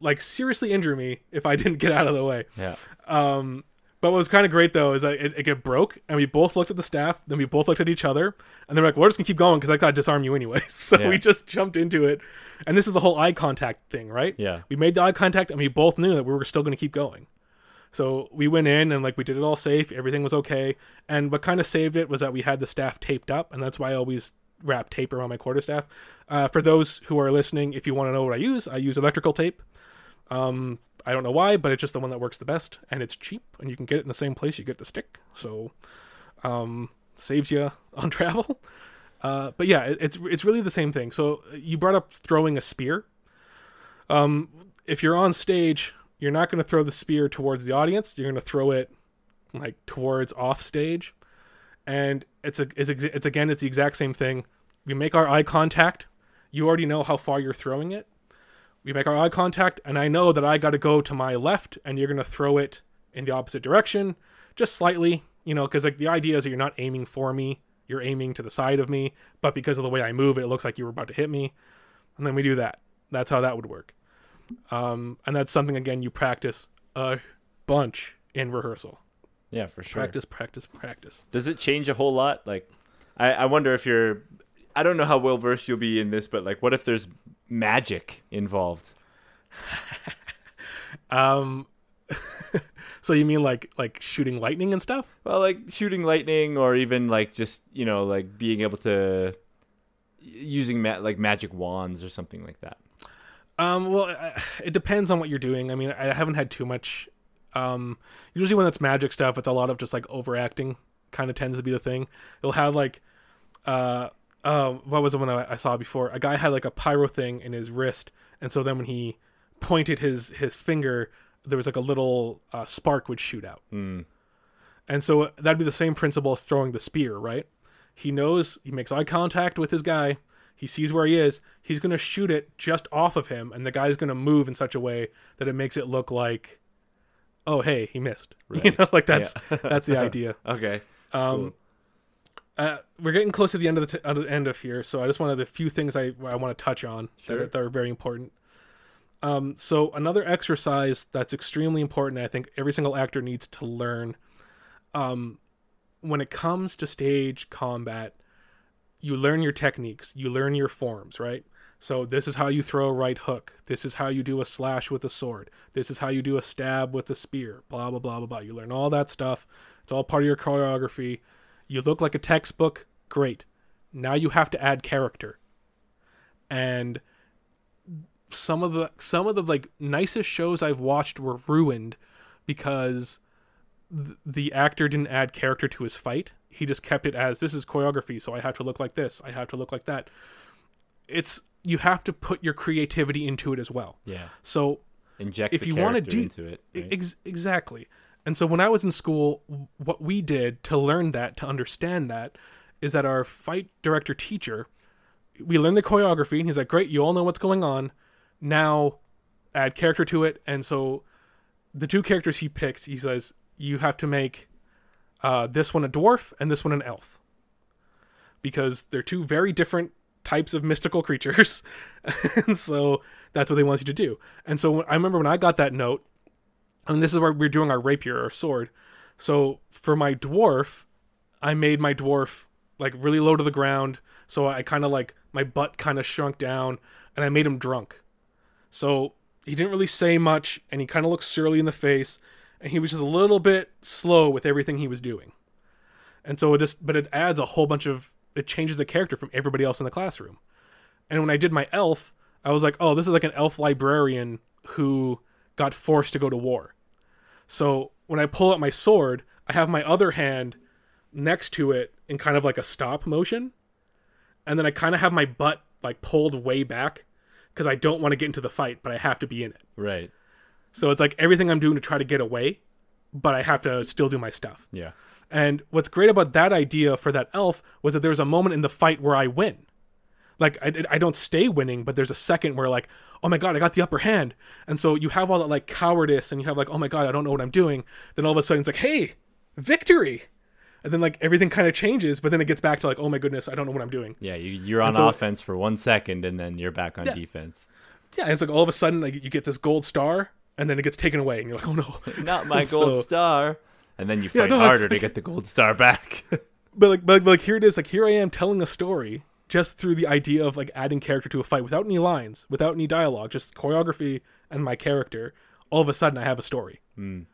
like, seriously injure me if I didn't get out of the way. Yeah. Um, but what was kind of great, though, is I, it, it got broke, and we both looked at the staff, then we both looked at each other, and they were like, we're just going to keep going because I got to disarm you anyway. So yeah. We just jumped into it. And this is the whole eye contact thing, right? Yeah. We made the eye contact, and we both knew that we were still going to keep going. So we went in and, like, we did it all safe. Everything was okay. And what kind of saved it was that we had the staff taped up. And that's why I always wrap tape around my quarterstaff. Uh, for those who are listening, if you want to know what I use, I use electrical tape. Um, I don't know why, but it's just the one that works the best. And it's cheap. And you can get it in the same place you get the stick. So um, saves you on travel. Uh, but, yeah, it, it's it's really the same thing. So you brought up throwing a spear. Um, if you're on stage, you're not going to throw the spear towards the audience. You're going to throw it, like, towards off stage. And it's a, it's, a, it's again, it's the exact same thing. We make our eye contact. You already know how far you're throwing it. We make our eye contact. And I know that I got to go to my left, and you're going to throw it in the opposite direction, just slightly, you know, cause like the idea is that you're not aiming for me. You're aiming to the side of me, but because of the way I move, it looks like you were about to hit me. And then we do that. That's how that would work. Um, and that's something, again, you practice a bunch in rehearsal. Yeah, for sure. Practice, practice, practice. Does it change a whole lot? Like, I, I wonder if you're, I don't know how well versed you'll be in this, but, like, what if there's magic involved? um, so you mean like, like shooting lightning and stuff? Well, like shooting lightning, or even like just, you know, like being able to using ma- like magic wands or something like that. Um, well, it depends on what you're doing. I mean, I haven't had too much. Um, usually when it's magic stuff, it's a lot of just like overacting kind of tends to be the thing. It'll have like, uh, uh, what was the one I saw before? A guy had like a pyro thing in his wrist. And so then when he pointed his, his finger, there was like a little uh, spark would shoot out. Mm. And so that'd be the same principle as throwing the spear, right? He knows, he makes eye contact with his guy. He sees where he is. He's going to shoot it just off of him, and the guy's going to move in such a way that it makes it look like, oh, hey, he missed. Right. You know, like that's yeah. that's the idea. Okay. Um, cool. uh, we're getting close to the end of the, t- end of here, so I just wanted a few things I I want to touch on sure. that, that are very important. Um, so another exercise that's extremely important, I think every single actor needs to learn. Um, when it comes to stage combat, you learn your techniques, you learn your forms, right? So this is how you throw a right hook. This is how you do a slash with a sword. This is how you do a stab with a spear, blah, blah, blah, blah, blah. You learn all that stuff. It's all part of your choreography. You look like a textbook. Great. Now you have to add character. And some of the, some of the like nicest shows I've watched were ruined because th- the actor didn't add character to his fight. He just kept it as, this is choreography, so I have to look like this. I have to look like that. It's, you have to put your creativity into it as well. Yeah. So inject if the you want to do into it. Right? Ex- exactly. And so when I was in school, what we did to learn that, to understand that, is that our fight director teacher, we learned the choreography, and he's like, great, you all know what's going on. Now add character to it. And so the two characters he picks, he says, you have to make Uh, this one a dwarf and this one an elf, because they're two very different types of mystical creatures. And so that's what they want you to do. And so when, I remember when I got that note, and this is where we're doing our rapier or sword. So for my dwarf, I made my dwarf like really low to the ground. So I kind of like, my butt kind of shrunk down, and I made him drunk. So he didn't really say much, and he kind of looked surly in the face, and he was just a little bit slow with everything he was doing. And so it just, but it adds a whole bunch of, it changes the character from everybody else in the classroom. And when I did my elf, I was like, oh, this is like an elf librarian who got forced to go to war. So when I pull out my sword, I have my other hand next to it in kind of like a stop motion. And then I kind of have my butt like pulled way back because I don't want to get into the fight, but I have to be in it. Right. So it's like everything I'm doing to try to get away, but I have to still do my stuff. Yeah. And what's great about that idea for that elf was that there was a moment in the fight where I win. Like, I, I don't stay winning, but there's a second where, like, oh my god, I got the upper hand. And so you have all that, like, cowardice, and you have, like, oh my god, I don't know what I'm doing. Then all of a sudden it's like, hey, victory! And then, like, everything kind of changes, but then it gets back to, like, oh my goodness, I don't know what I'm doing. Yeah, you, you're on so, offense for one second, and then you're back on yeah. defense. Yeah, and it's like all of a sudden, like, you get this gold star, and then it gets taken away, and you're like, oh no. Not my gold so, star. And then you fight yeah, no, harder like, to get the gold star back. But, like, but, like, here it is. Like, here I am telling a story, just through the idea of like adding character to a fight without any lines, without any dialogue, just choreography and my character. All of a sudden I have a story. Mm.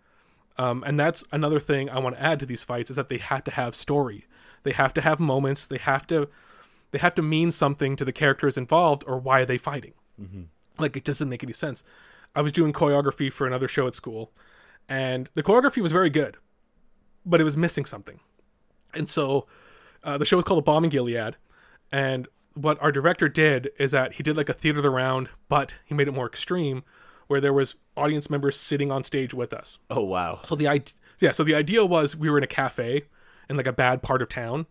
Um, and that's another thing I want to add to these fights is that they have to have story. They have to have moments. They have to, they have to mean something to the characters involved or why are they fighting? Mm-hmm. Like it doesn't make any sense. I was doing choreography for another show at school and the choreography was very good, but it was missing something. And so uh, the show was called The Bomb in Gilead. And what our director did is that he did like a theater of the round, but he made it more extreme where there was audience members sitting on stage with us. Oh, wow. So the idea, yeah, so the idea was we were in a cafe in like a bad part of town.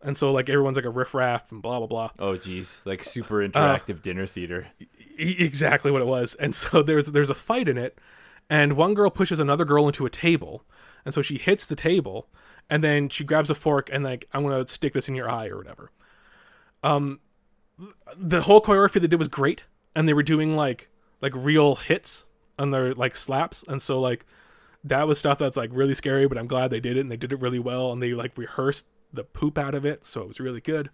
And so like everyone's like a riffraff and blah, blah, blah. Oh, geez. Like super interactive uh, dinner theater. Exactly what it was. And so there's, there's a fight in it and one girl pushes another girl into a table. And so she hits the table and then she grabs a fork and like, I'm going to stick this in your eye or whatever. Um, the whole choreography they did was great, and they were doing like like real hits on their like slaps, and so like that was stuff that's like really scary. But I'm glad they did it, and they did it really well, and they like rehearsed the poop out of it, so it was really good.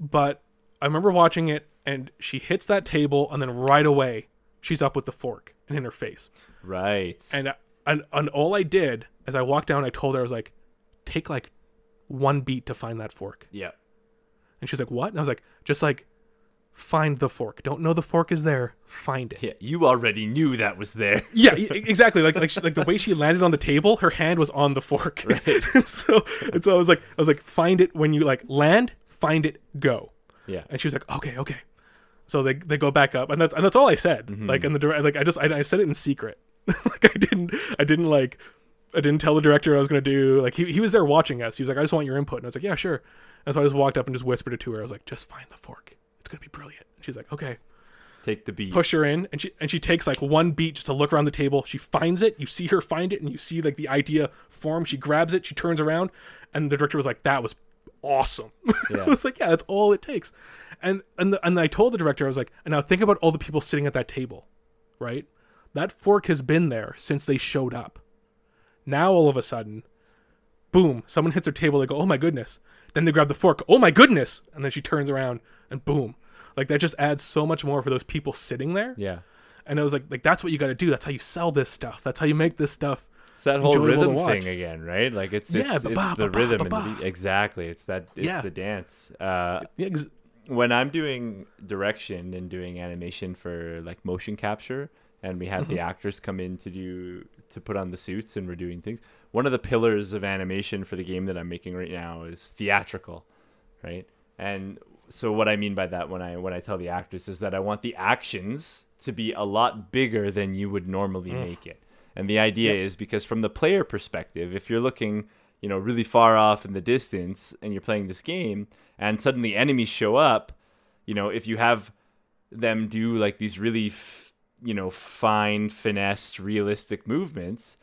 But I remember watching it, and she hits that table, and then right away she's up with the fork and in her face. Right. And and and all I did as I walked down, I told her I was like, take like one beat to find that fork. Yeah. And she's like, what? And I was like, just like, find the fork. Don't know the fork is there. Find it. Yeah, you already knew that was there. Yeah, exactly. Like, like, she, like the way she landed on the table, her hand was on the fork. Right. and so, and so I was like, I was like, find it when you like land, find it, go. Yeah. And she was like, okay, okay. So they they go back up, and that's and that's all I said. Mm-hmm. Like, and the direct, like I just I, I said it in secret. Like I didn't I didn't like I didn't tell the director what I was gonna do. Like he he was there watching us. He was like, I just want your input, and I was like, yeah, sure. And so I just walked up and just whispered it to her. I was like, just find the fork. It's going to be brilliant. And she's like, okay. Take the beat. Push her in. And she and she takes like one beat just to look around the table. She finds it. You see her find it. And you see like the idea form. She grabs it. She turns around. And the director was like, that was awesome. Yeah. I was like, yeah, that's all it takes. And and, the, and I told the director, I was like, and now think about all the people sitting at that table, right? That fork has been there since they showed up. Now all of a sudden, boom, someone hits her table. They go, oh my goodness. Then they grab the fork. Oh my goodness. And then she turns around and boom. Like that just adds so much more for those people sitting there. Yeah. And I was like, like that's what you got to do. That's how you sell this stuff. That's how you make this stuff. It's that whole rhythm thing again, right? Like it's, it's, yeah, it's ba-ba, the ba-ba, rhythm. Ba-ba. And the, exactly. It's that, it's yeah. the dance. Uh, yeah, ex- when I'm doing direction and doing animation for like motion capture and we have mm-hmm. the actors come in to do, to put on the suits and we're doing things. One of the pillars of animation for the game that I'm making right now is theatrical, right? And so what I mean by that when I when I tell the actors is that I want the actions to be a lot bigger than you would normally mm. make it. And the idea yeah. is because from the player perspective, if you're looking, you know, really far off in the distance and you're playing this game and suddenly enemies show up, you know, if you have them do like these really, f- you know, fine, finessed, realistic movements,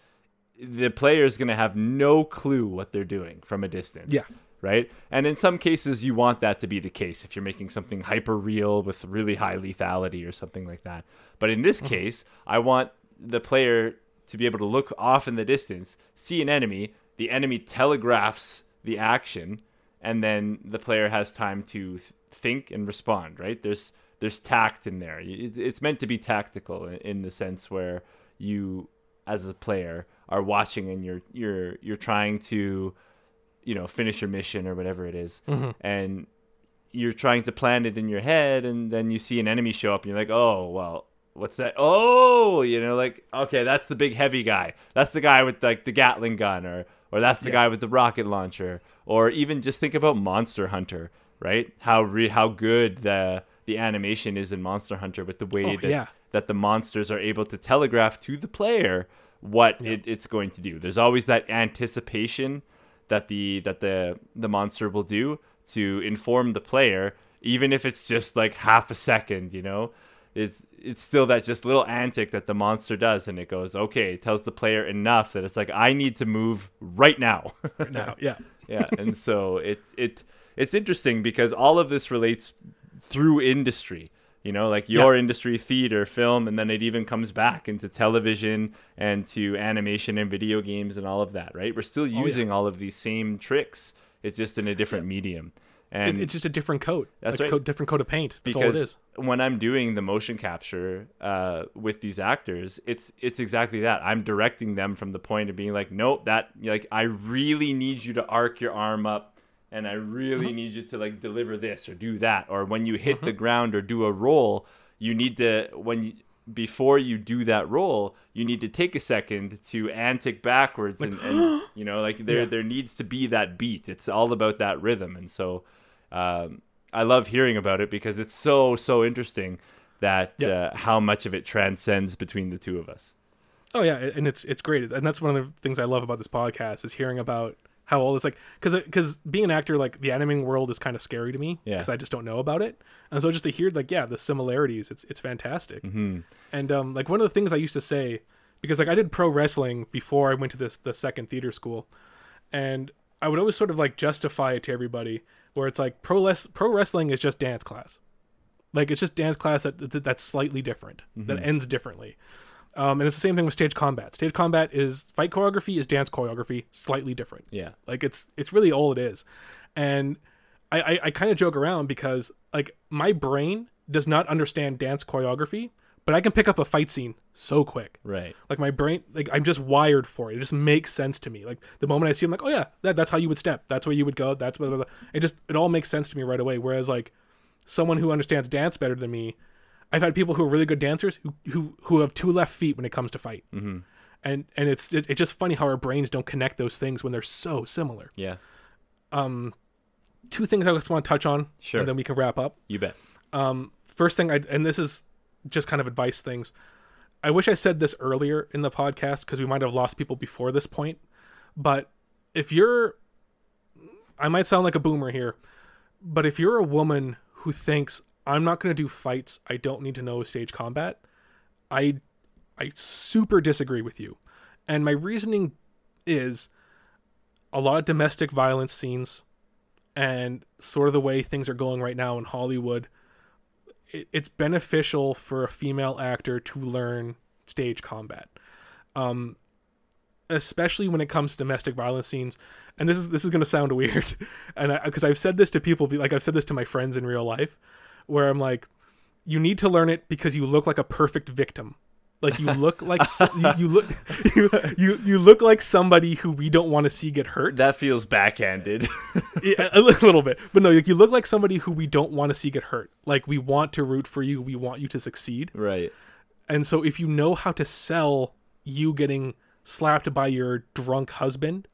the player is going to have no clue what they're doing from a distance. Yeah. Right. And in some cases you want that to be the case if you're making something hyper real with really high lethality or something like that. But in this mm-hmm. case, I want the player to be able to look off in the distance, see an enemy, the enemy telegraphs the action, and then the player has time to th- think and respond, right? There's there's tact in there. It's meant to be tactical in the sense where you, as a player, are watching and you're you're you're trying to, you know, finish your mission or whatever it is. Mm-hmm. And you're trying to plan it in your head, and then you see an enemy show up and you're like, oh, well, what's that? Oh, you know, like, okay, that's the big heavy guy. That's the guy with like the Gatling gun, or or that's the yeah. guy with the rocket launcher. Or even just think about Monster Hunter, right? How re- how good the the animation is in Monster Hunter with the way oh, that, yeah. that the monsters are able to telegraph to the player what yeah. it, it's going to do. There's always that anticipation that the that the the monster will do to inform the player, even if it's just like half a second, you know? It's it's still that just little antic that the monster does, and it goes, okay, it tells the player enough that it's like, I need to move right now. Right now, yeah. Yeah, and so it it it's interesting because all of this relates through industry, you know, like your yeah. industry, theater, film, and then it even comes back into television and to animation and video games and all of that, right? We're still using oh, yeah. all of these same tricks. It's just in a different yeah. medium. And it's just a different coat. That's a right. coat, different coat of paint. That's because all it is. When I'm doing the motion capture uh, with these actors, it's it's exactly that. I'm directing them from the point of being like, nope, that like I really need you to arc your arm up, and I really mm-hmm. need you to like deliver this or do that, or when you hit mm-hmm. the ground or do a roll, you need to when you, before you do that roll, you need to take a second to antic backwards, like, and, and you know, like there yeah. there needs to be that beat. It's all about that rhythm, and so. Um, I love hearing about it because it's so, so interesting that yep. uh, how much of it transcends between the two of us. Oh, yeah. And it's it's great. And that's one of the things I love about this podcast is hearing about how all this, like, because because being an actor, like, the animating world is kind of scary to me because yeah. I just don't know about it. And so just to hear, like, yeah, the similarities, it's it's fantastic. Mm-hmm. And, um, like, one of the things I used to say, because, like, I did pro wrestling before I went to this the second theater school, and I would always sort of, like, justify it to everybody where it's like pro les- pro wrestling is just dance class. Like, it's just dance class that, that that's slightly different, mm-hmm. that ends differently. Um, and it's the same thing with stage combat. Stage combat is fight choreography, is dance choreography, slightly different. Yeah. Like, it's it's really all it is. And I, I, I kind of joke around because, like, my brain does not understand dance choreography, but I can pick up a fight scene so quick. Right. Like, my brain, like, I'm just wired for it. It just makes sense to me. Like, the moment I see it, I'm like, oh, yeah, that, that's how you would step. That's where you would go. That's blah, blah, blah. It just, it all makes sense to me right away. Whereas, like, someone who understands dance better than me, I've had people who are really good dancers who who, who have two left feet when it comes to fight. Mm-hmm. And and it's it, it's just funny how our brains don't connect those things when they're so similar. Yeah. Um, two things I just want to touch on. Sure. And then we can wrap up. You bet. Um, first thing, I and this is... just kind of advice things. I wish I said this earlier in the podcast because we might have lost people before this point. But if you're, I might sound like a boomer here, but if you're a woman who thinks I'm not going to do fights, I don't need to know stage combat, I, I super disagree with you. And my reasoning is a lot of domestic violence scenes and sort of the way things are going right now in Hollywood, it's beneficial for a female actor to learn stage combat, um, especially when it comes to domestic violence scenes. And this is this is going to sound weird, and because I've said this to people, like I've said this to my friends in real life, where I'm like, you need to learn it because you look like a perfect victim. Like you look like you, you look you, you you look like somebody who we don't want to see get hurt. That feels backhanded, yeah, a little bit. But no, like you look like somebody who we don't want to see get hurt. Like we want to root for you, we want you to succeed. Right. And so if you know how to sell you getting slapped by your drunk husband,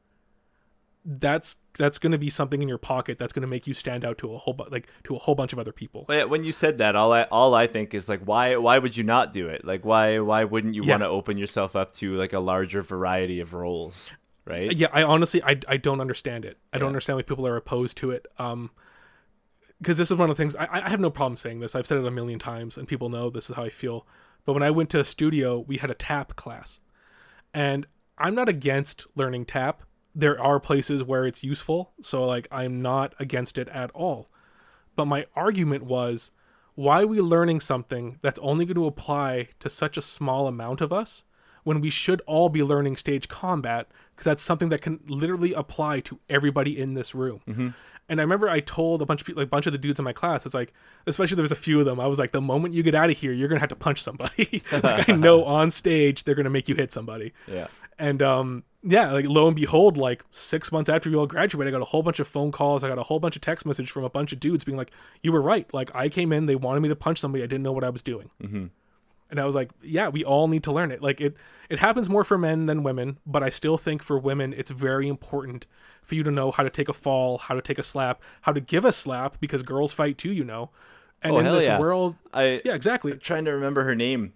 that's that's going to be something in your pocket that's going to make you stand out to a whole bu- like to a whole bunch of other people. When you said that, all I all I think is like, why why would you not do it? Like why why wouldn't you yeah. want to open yourself up to like a larger variety of roles, right? Yeah, I honestly I I don't understand it. I yeah. don't understand why people are opposed to it. Um, because this is one of the things I I have no problem saying this. I've said it a million times, and people know this is how I feel. But when I went to a studio, we had a tap class, and I'm not against learning tap. There are places where it's useful, so like I'm not against it at all. But my argument was, why are we learning something that's only going to apply to such a small amount of us when we should all be learning stage combat, because that's something that can literally apply to everybody in this room. Mm-hmm. And I remember I told a bunch of people, like a bunch of the dudes in my class, it's like, especially there was a few of them, I was like, the moment you get out of here, you're going to have to punch somebody. Like, I know on stage, they're going to make you hit somebody. Yeah. And um, yeah, like lo and behold, like six months after we all graduated, I got a whole bunch of phone calls. I got a whole bunch of text messages from a bunch of dudes being like, you were right. Like I came in, they wanted me to punch somebody. I didn't know what I was doing. Mm-hmm. And I was like, yeah, we all need to learn it. Like it, it happens more for men than women, but I still think for women, it's very important for you to know how to take a fall, how to take a slap, how to give a slap, because girls fight too, you know. And oh, in hell this yeah. world, I, yeah, exactly. I'm trying to remember her name.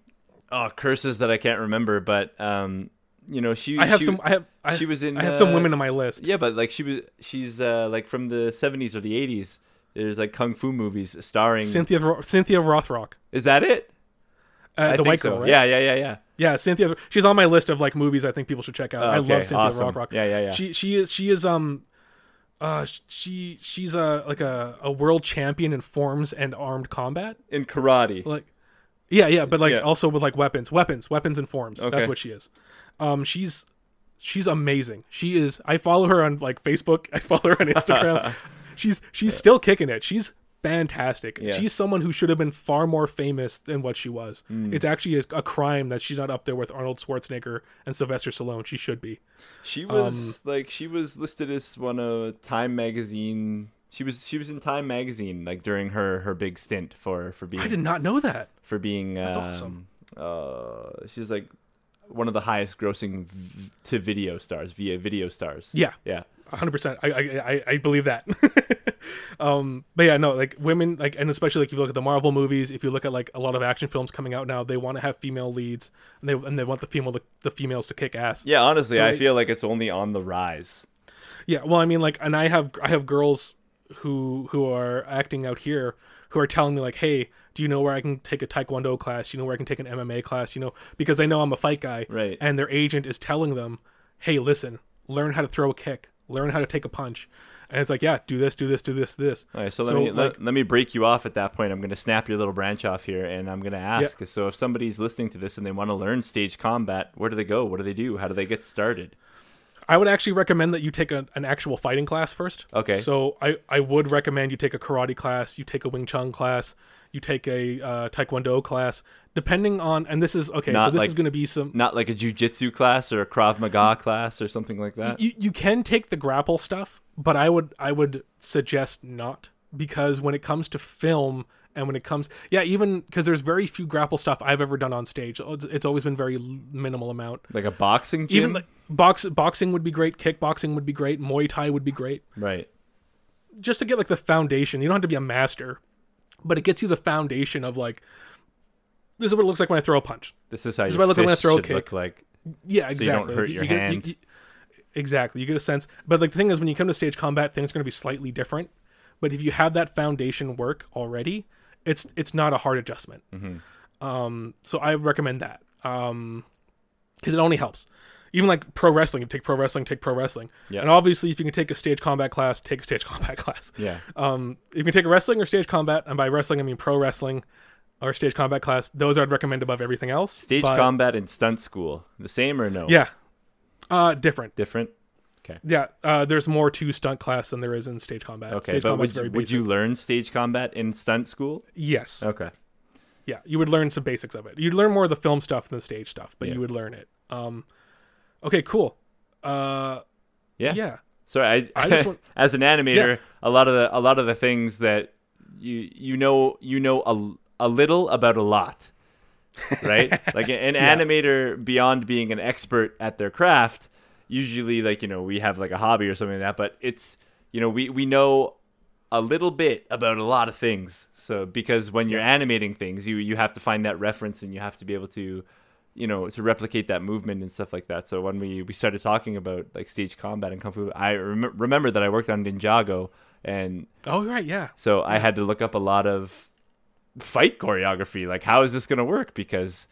Oh, curses that I can't remember, but um, you know, she. I have she, some. I have. I, she was in. I have uh, some women on my list. Yeah, but like she was, she's uh, like from the seventies or the eighties. There's like kung fu movies starring Cynthia Cynthia Rothrock. Is that it? Uh, the white girl, so. Right? Yeah, yeah, yeah, yeah. Yeah, Cynthia. She's on my list of like movies I think people should check out. Uh, okay, I love Cynthia awesome. Rothrock. Yeah, yeah, yeah. She she is she is um, uh she she's a like a, a world champion in forms and armed combat in karate. Like, yeah, yeah, but like yeah. also with like weapons, weapons, weapons and forms. Okay. That's what she is. Um, she's she's amazing. She is. I follow her on like Facebook. I follow her on Instagram. she's she's yeah. still kicking it. She's. Fantastic. Yeah. She's someone who should have been far more famous than what she was. Mm. It's actually a, a crime that she's not up there with Arnold Schwarzenegger and Sylvester Stallone. She should be. She was um, like she was listed as one of Time magazine. She was she was in Time magazine like during her, her big stint for, for being. I did not know that. For being that's um, awesome. Uh, she was like one of the highest grossing v- to video stars via video stars. Yeah. Yeah. one hundred percent. I I I believe that. um but yeah no like women like and especially like if you look at the Marvel movies, if you look at like a lot of action films coming out now, they want to have female leads and they and they want the female to, the females to kick ass. Yeah, honestly, so I they, feel like it's only on the rise. Yeah, well, I mean, like, and I have I have girls who who are acting out here who are telling me like, hey, do you know where I can take a taekwondo class? You know where I can take an M M A class? You know, because they know I'm a fight guy, right? And their agent is telling them, hey, listen, learn how to throw a kick, learn how to take a punch. And it's like, yeah, do this, do this, do this, this. All right, so let so, me like, let, let me break you off at that point. I'm going to snap your little branch off here, and I'm going to ask. Yeah. So if somebody's listening to this and they want to learn stage combat, where do they go? What do they do? How do they get started? I would actually recommend that you take a, an actual fighting class first. Okay. So I, I would recommend you take a karate class, you take a Wing Chun class, you take a uh, Taekwondo class, depending on, and this is, okay, not so this like, is going to be some... Not like a jiu-jitsu class or a Krav Maga class or something like that? You, you can take the grapple stuff, but I would I would suggest not, because when it comes to film and when it comes... Yeah, even because there's very few grapple stuff I've ever done on stage. It's always been very minimal amount. Like a boxing gym? Even like box, boxing would be great. Kickboxing would be great. Muay Thai would be great. Right. Just to get like the foundation. You don't have to be a master, but it gets you the foundation of like, this is what it looks like when I throw a punch. This is how this your is what I look like when I throw a kick. Look like. Yeah, exactly. So you don't hurt your you, you hand. Get, you, you, exactly. You get a sense. But like the thing is, when you come to stage combat, things are going to be slightly different. But if you have that foundation work already, it's it's not a hard adjustment. Mm-hmm. Um, so I recommend that. Um, because it only helps. Even like pro wrestling, you take pro wrestling, take pro wrestling. Yeah. And obviously, if you can take a stage combat class, take a stage combat class. Yeah. Um, you can take a wrestling or stage combat, and by wrestling, I mean pro wrestling or stage combat class. Those I'd recommend above everything else. Stage but... combat and stunt school, the same or no? Yeah. Uh, different. Different? Okay. Yeah. Uh, there's more to stunt class than there is in stage combat. Okay, stage but would you, very would you learn stage combat in stunt school? Yes. Okay. Yeah, you would learn some basics of it. You'd learn more of the film stuff than the stage stuff, but yeah. you would learn it. Um. Okay, cool. Uh, yeah, yeah. So I, I just want... as an animator, yeah. a lot of the a lot of the things that you you know you know a, a little about a lot, right? Like an yeah. animator, beyond being an expert at their craft, usually like you know we have like a hobby or something like that, but it's you know we we know a little bit about a lot of things. So because when you're yeah. animating things, you you have to find that reference and you have to be able to. You know, to replicate that movement and stuff like that. So when we, we started talking about like stage combat and kung fu, I rem- remember that I worked on Ninjago, and oh right, yeah. So I had to look up a lot of fight choreography, like how is this going to work? Because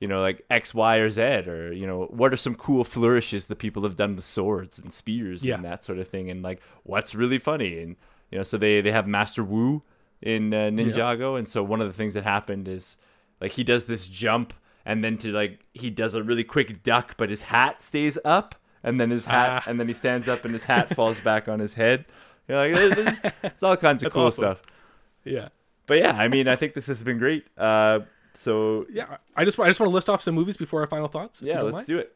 you know, like X, Y, or Z, or you know, what are some cool flourishes that people have done with swords and spears yeah. and that sort of thing, and like what's really funny, and you know, so they they have Master Wu in uh, Ninjago, yeah. and so one of the things that happened is like he does this jump. and then to like he does a really quick duck, but his hat stays up, and then his hat, ah. and then he stands up, and his hat falls back on his head. You're like, this, this, it's all kinds of That's cool awesome. stuff. Yeah, but yeah, I mean, I think this has been great. Uh, so yeah, I just I just want to list off some movies before our final thoughts. Yeah, let's mind. do it.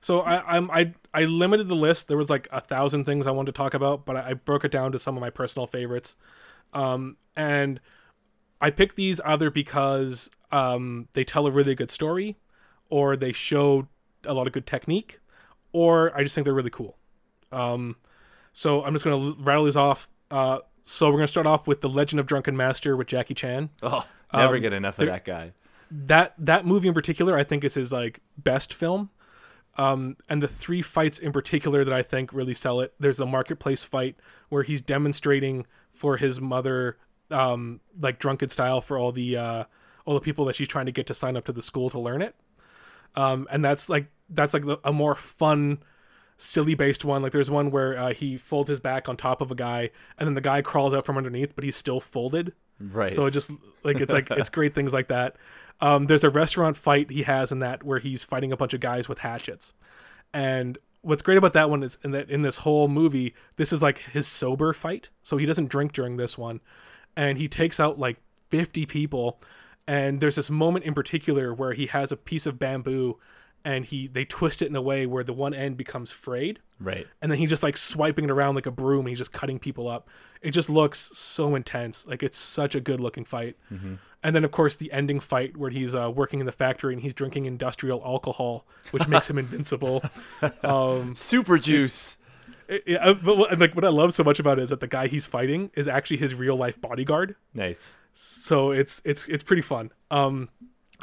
So I I'm, I I limited the list. There was like a thousand things I wanted to talk about, but I, I broke it down to some of my personal favorites, um, and I picked these either because um, they tell a really good story, or they show a lot of good technique, or I just think they're really cool. Um, so I'm just going to rattle these off. Uh, so we're going to start off with The Legend of Drunken Master with Jackie Chan. Oh, never um, get enough of that guy. That that movie in particular, I think is his like best film. Um, and the three fights in particular that I think really sell it. There's the marketplace fight where he's demonstrating for his mother, um, like drunken style for all the, uh, all the people that she's trying to get to sign up to the school to learn it. Um, and that's like, that's like the, a more fun, silly based one. Like there's one where, uh, he folds his back on top of a guy and then the guy crawls out from underneath, but he's still folded. Right. So it just like, it's like, it's great things like that. Um, there's a restaurant fight he has in that where he's fighting a bunch of guys with hatchets. And what's great about that one is in that in this whole movie, this is like his sober fight. So he doesn't drink during this one. And he takes out like fifty people. And there's this moment in particular where he has a piece of bamboo and he they twist it in a way where the one end becomes frayed. Right. And then he just like swiping it around like a broom and he's just cutting people up. It just looks so intense. Like it's such a good looking fight. Mm-hmm. And then, of course, the ending fight where he's uh, working in the factory and he's drinking industrial alcohol, which makes him invincible. Um, Super juice. It, it, it, but what, like, what I love so much about it is that the guy he's fighting is actually his real life bodyguard. Nice. So it's it's it's pretty fun. Um,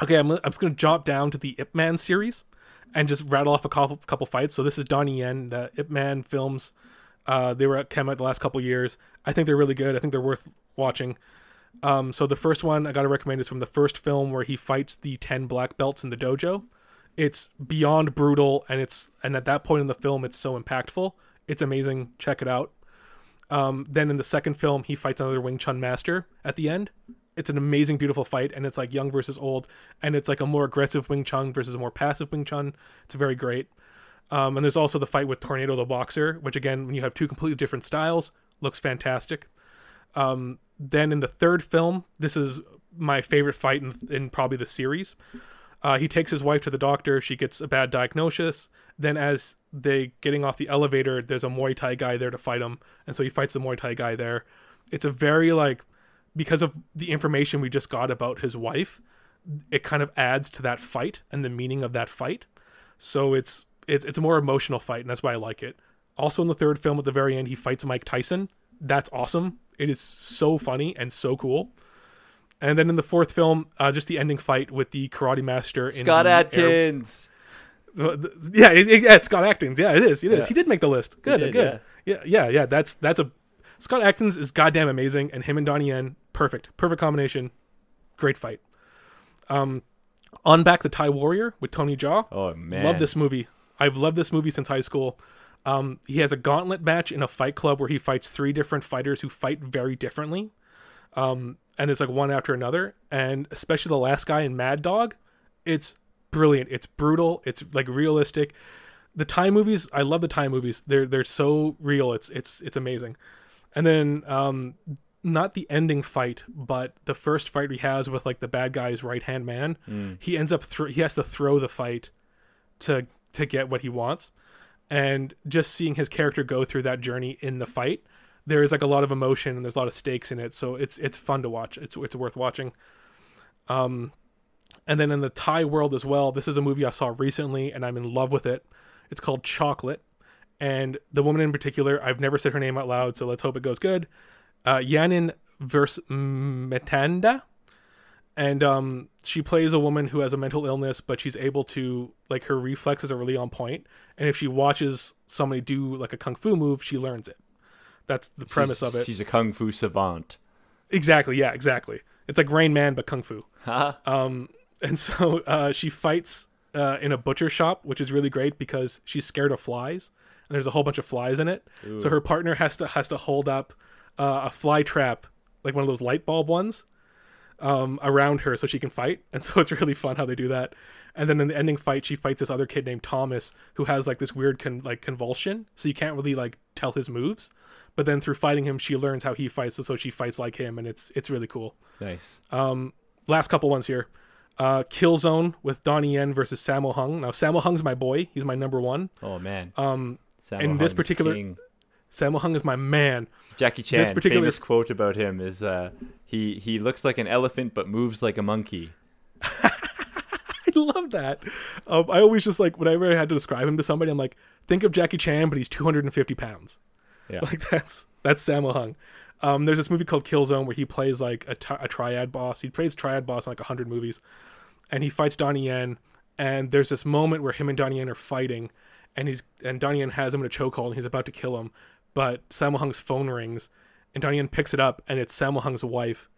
okay, I'm, I'm just going to jump down to the Ip Man series and just rattle off a couple, couple fights. So this is Donnie Yen, the Ip Man films. Uh, they were at Kemet the last couple years. I think they're really good. I think they're worth watching. Um, so the first one I got to recommend is from the first film where he fights the ten black belts in the dojo. It's beyond brutal. And it's, and at that point in the film, it's so impactful. It's amazing. Check it out. Um, then in the second film, he fights another Wing Chun master at the end. It's an amazing, beautiful fight. And it's like young versus old. And it's like a more aggressive Wing Chun versus a more passive Wing Chun. It's very great. Um, and there's also the fight with Tornado the Boxer, which again, when you have two completely different styles, looks fantastic. Um, Then in the third film, this is my favorite fight in, in probably the series. Uh, he takes his wife to the doctor. She gets a bad diagnosis. Then as they getting off the elevator, there's a Muay Thai guy there to fight him. And so he fights the Muay Thai guy there. It's a very like, because of the information we just got about his wife, it kind of adds to that fight and the meaning of that fight. So it's, it, it's a more emotional fight. And that's why I like it. Also in the third film at the very end, he fights Mike Tyson. That's awesome. It is so funny and so cool. And then in the fourth film, uh, just the ending fight with the karate master. In Scott Adkins. Air... Yeah, it, it, yeah, it's Scott Adkins. Yeah, it is. It is. Yeah. He did make the list. Good, did, good. Yeah. yeah, yeah, yeah. That's that's a Scott Adkins is goddamn amazing, and him and Donnie Yen, perfect, perfect combination. Great fight. Um, Ong-Bak the Thai Warrior with Tony Jaa. Oh man, love this movie. I've loved this movie since high school. Um, he has a gauntlet match in a fight club where he fights three different fighters who fight very differently. Um, and it's like one after another. And especially the last guy in Mad Dog, it's brilliant. It's brutal. It's like realistic. The Thai movies, I love the Thai movies. They're, they're so real. It's, it's, it's amazing. And then, um, not the ending fight, but the first fight he has with like the bad guy's right-hand man, mm. he ends up, th- he has to throw the fight to, to get what he wants. And just seeing his character go through that journey in the fight, there is like a lot of emotion and there's a lot of stakes in it. So it's, it's fun to watch. It's, it's worth watching. Um, and then in the Thai world as well, this is a movie I saw recently and I'm in love with it. It's called Chocolate. And the woman in particular, I've never said her name out loud. So let's hope it goes good. Uh, Yanin Vistamanda. And, um, she plays a woman who has a mental illness, but she's able to, like, her reflexes are really on point. And if she watches somebody do like a kung fu move, she learns it. That's the premise she's, of it. She's a kung fu savant. Exactly. Yeah, exactly. It's like Rain Man, but kung fu. Huh? Um, and so, uh, she fights, uh, in a butcher shop, which is really great because she's scared of flies and there's a whole bunch of flies in it. Ooh. So her partner has to, has to hold up, uh, a fly trap, like one of those light bulb ones. um, around her so she can fight. And so it's really fun how they do that. And then in the ending fight, she fights this other kid named Thomas who has like this weird con- like convulsion. So you can't really like tell his moves. But then through fighting him, she learns how he fights. So she fights like him. And it's it's really cool. Nice. Um, last couple ones here. Uh, Kill Zone with Donnie Yen versus Sammo Hung. Now, Sammo Hung's my boy. He's my number one. Oh, man. Um, Sammo in Hung's this particular... King. Sammo Hung is my man. Jackie Chan, this particular... famous quote about him is, uh, he, he looks like an elephant but moves like a monkey. I love that. Um, I always just, like, whenever I had to describe him to somebody, I'm like, think of Jackie Chan, but he's two hundred fifty pounds. Yeah. Like, that's that's Sammo Hung. Um, there's this movie called Kill Zone where he plays, like, a, t- a triad boss. He plays triad boss in, like, one hundred movies. And he fights Donnie Yen. And there's this moment where him and Donnie Yen are fighting. And, he's, and Donnie Yen has him in a chokehold and he's about to kill him. But Sammo Hung's phone rings, and Donnie Yen picks it up, and it's Sammo Hung's wife.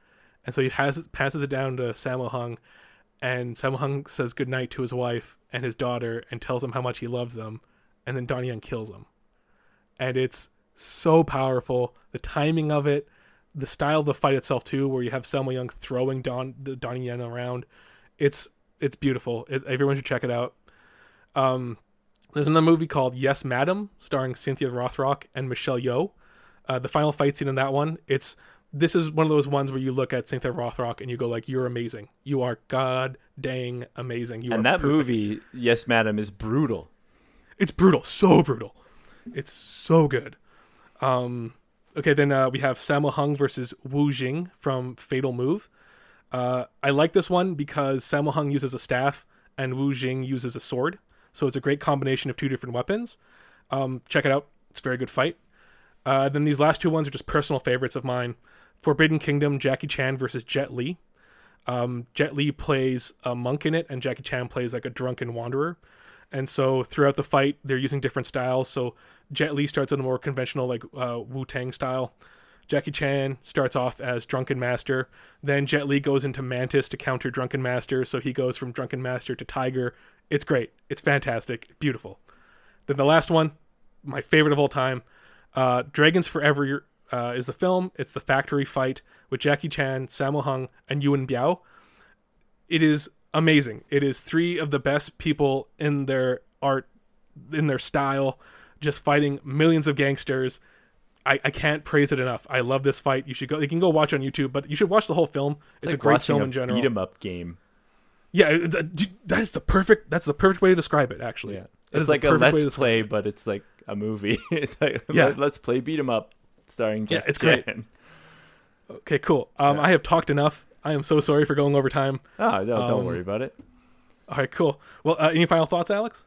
And so he has, passes it down to Sammo Hung, and Sammo Hung says goodnight to his wife and his daughter and tells him how much he loves them, and then Donnie Yen kills him. And it's so powerful. The timing of it, the style of the fight itself, too, where you have Sammo Hung throwing Don, Donnie Yen around. It's it's beautiful. It, everyone should check it out. Um... There's another movie called Yes, Madam, starring Cynthia Rothrock and Michelle Yeoh. Uh, the final fight scene in that one, it's this is one of those ones where you look at Cynthia Rothrock and you go like, "You're amazing. You are god dang amazing. You are perfect." And that movie, Yes, Madam, is brutal. It's brutal, so brutal. It's so good. Um, okay, then uh, we have Sammo Hung versus Wu Jing from Fatal Move. Uh, I like this one because Sammo Hung uses a staff and Wu Jing uses a sword. So it's a great combination of two different weapons. Um, check it out. It's a very good fight. Uh, then these last two ones are just personal favorites of mine. Forbidden Kingdom, Jackie Chan versus Jet Li. Um, Jet Li plays a monk in it, and Jackie Chan plays like a drunken wanderer. And so throughout the fight, they're using different styles. So Jet Li starts in a more conventional like uh, Wu-Tang style. Jackie Chan starts off as Drunken Master. Then Jet Li goes into Mantis to counter Drunken Master. So he goes from Drunken Master to Tiger. It's great. It's fantastic. Beautiful. Then the last one, my favorite of all time, uh, Dragons Forever uh, is the film. It's the factory fight with Jackie Chan, Sammo Hung, and Yuen Biao. It is amazing. It is three of the best people in their art, in their style, just fighting millions of gangsters. I, I can't praise it enough. I love this fight. You should go. You can go watch on YouTube, but you should watch the whole film. It's, it's like a great film in general. Beat 'em up game. Yeah, that is the perfect. That's the perfect way to describe it. Actually, yeah. That it's like a let's play, it. But it's like a movie. It's like yeah. let's play beat 'em up, starring Jack yeah, it's Jen. Great. Okay, cool. Um, yeah. I have talked enough. I am so sorry for going over time. Oh no, um, don't worry about it. All right, cool. Well, uh, any final thoughts, Alex?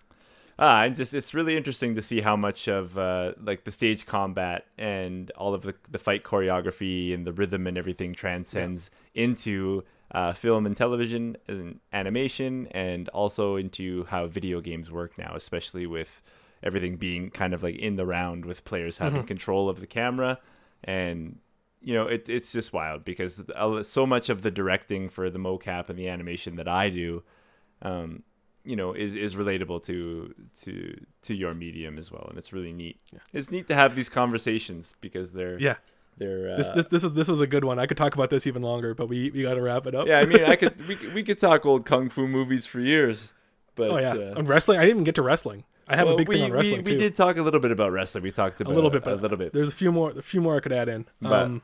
Ah, I'm just. It's really interesting to see how much of uh, like the stage combat and all of the the fight choreography and the rhythm and everything transcends yeah. into. Uh, film and television and animation, and also into how video games work now, especially with everything being kind of like in the round with players having mm-hmm. control of the camera. And, you know, it, it's just wild because so much of the directing for the mocap and the animation that I do, um, you know, is, is relatable to, to, to your medium as well. And it's really neat. Yeah. It's neat to have these conversations because they're, yeah. Uh, this this this was this was a good one. I could talk about this even longer, but we, we got to wrap it up. Yeah, I mean, I could we we could talk old kung fu movies for years. But oh yeah, uh, on wrestling, I didn't even get to wrestling. I have well, a big we, thing on wrestling we, too. We did talk a little bit about wrestling. We talked about a little bit, a, a little bit. There's a few more, a few more I could add in. But, um,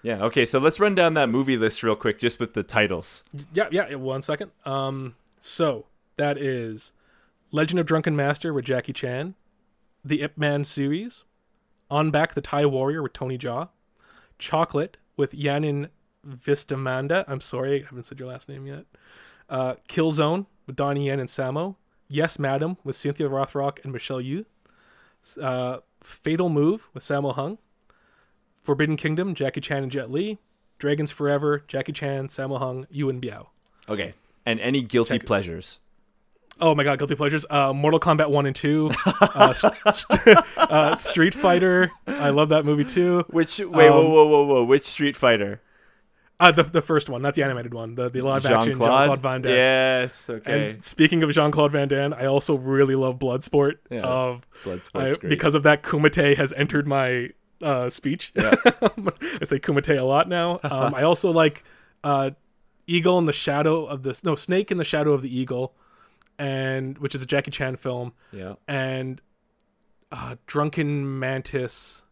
yeah, okay. So let's run down that movie list real quick, just with the titles. Yeah, yeah. One second. Um, so that is Legend of Drunken Master with Jackie Chan, the Ip Man series, Ong-Bak the Thai Warrior with Tony Jaa. Chocolate with Yanin Vistamanda. I'm sorry, I haven't said your last name yet. Uh, Kill Zone with Donnie Yen and Sammo. Yes, Madam with Cynthia Rothrock and Michelle Yeoh. Uh, Fatal Move with Sammo Hung. Forbidden Kingdom, Jackie Chan and Jet Li. Dragons Forever, Jackie Chan, Sammo Hung, Yuen Biao. Okay, and any guilty Check- pleasures? Oh my god, guilty pleasures. Uh, Mortal Kombat one and two. Uh, st- uh, Street Fighter. I love that movie too. Which, wait, um, whoa, whoa, whoa, whoa. Which Street Fighter? Uh, the the first one, not the animated one. The, the live Jean action Claude? Jean Claude Van Damme. Yes, okay. And speaking of Jean Claude Van Damme, I also really love Bloodsport. Yeah, uh, Bloodsport's I, great. Because of that, Kumite has entered my uh, speech. Yeah. I say Kumite a lot now. Um, I also like uh, Eagle in the Shadow of the... No, Snake in the Shadow of the Eagle, and which is a Jackie Chan film. Yeah. And uh, Drunken Mantis.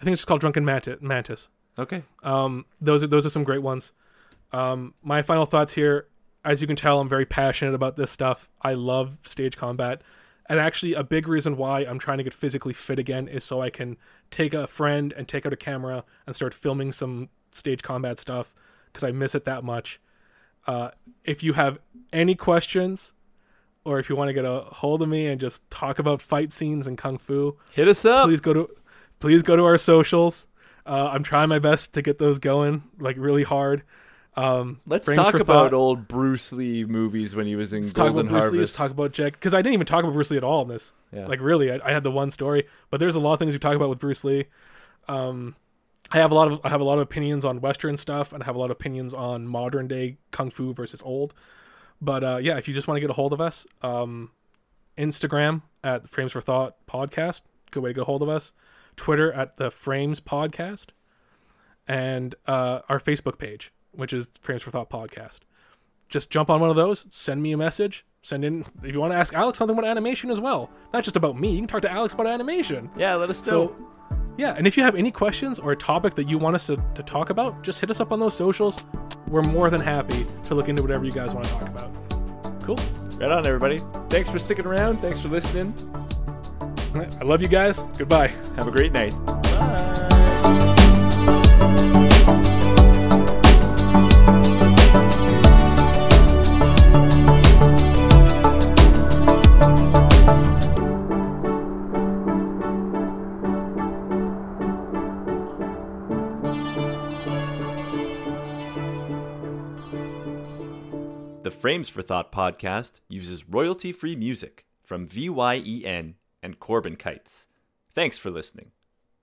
I think it's just called Drunken Mantis. Mantis. Okay. Um, those are those are some great ones. Um, my final thoughts here, as you can tell, I'm very passionate about this stuff. I love stage combat. And actually, a big reason why I'm trying to get physically fit again is so I can take a friend and take out a camera and start filming some stage combat stuff, because I miss it that much. Uh, if you have any questions, or if you want to get a hold of me and just talk about fight scenes and kung fu, hit us up. Please go to, please go to our socials. Uh, I'm trying my best to get those going, like really hard. Um, let's talk about old Bruce Lee movies when he was in let's Golden talk about Bruce Harvest. Lee, let's talk about Jack, because I didn't even talk about Bruce Lee at all in this. Yeah. Like really, I, I had the one story, but there's a lot of things we talk about with Bruce Lee. Um, I have a lot of I have a lot of opinions on Western stuff, and I have a lot of opinions on modern day kung fu versus old. But uh, yeah, if you just want to get a hold of us, um, Instagram at the Frames for Thought Podcast, good way to get a hold of us. Twitter at the Frames Podcast, and uh, our Facebook page, which is Frames for Thought Podcast. Just jump on one of those, send me a message, send in, if you want to ask Alex something about animation as well, not just about me, you can talk to Alex about animation. Yeah, let us know. So, yeah, and if you have any questions or a topic that you want us to, to talk about, just hit us up on those socials. We're more than happy to look into whatever you guys want to talk about. Cool. Right on, everybody. Thanks for sticking around. Thanks for listening. I love you guys. Goodbye. Have a great night. Bye. Frames for Thought Podcast uses royalty-free music from V Y E N and Corbin Kites. Thanks for listening.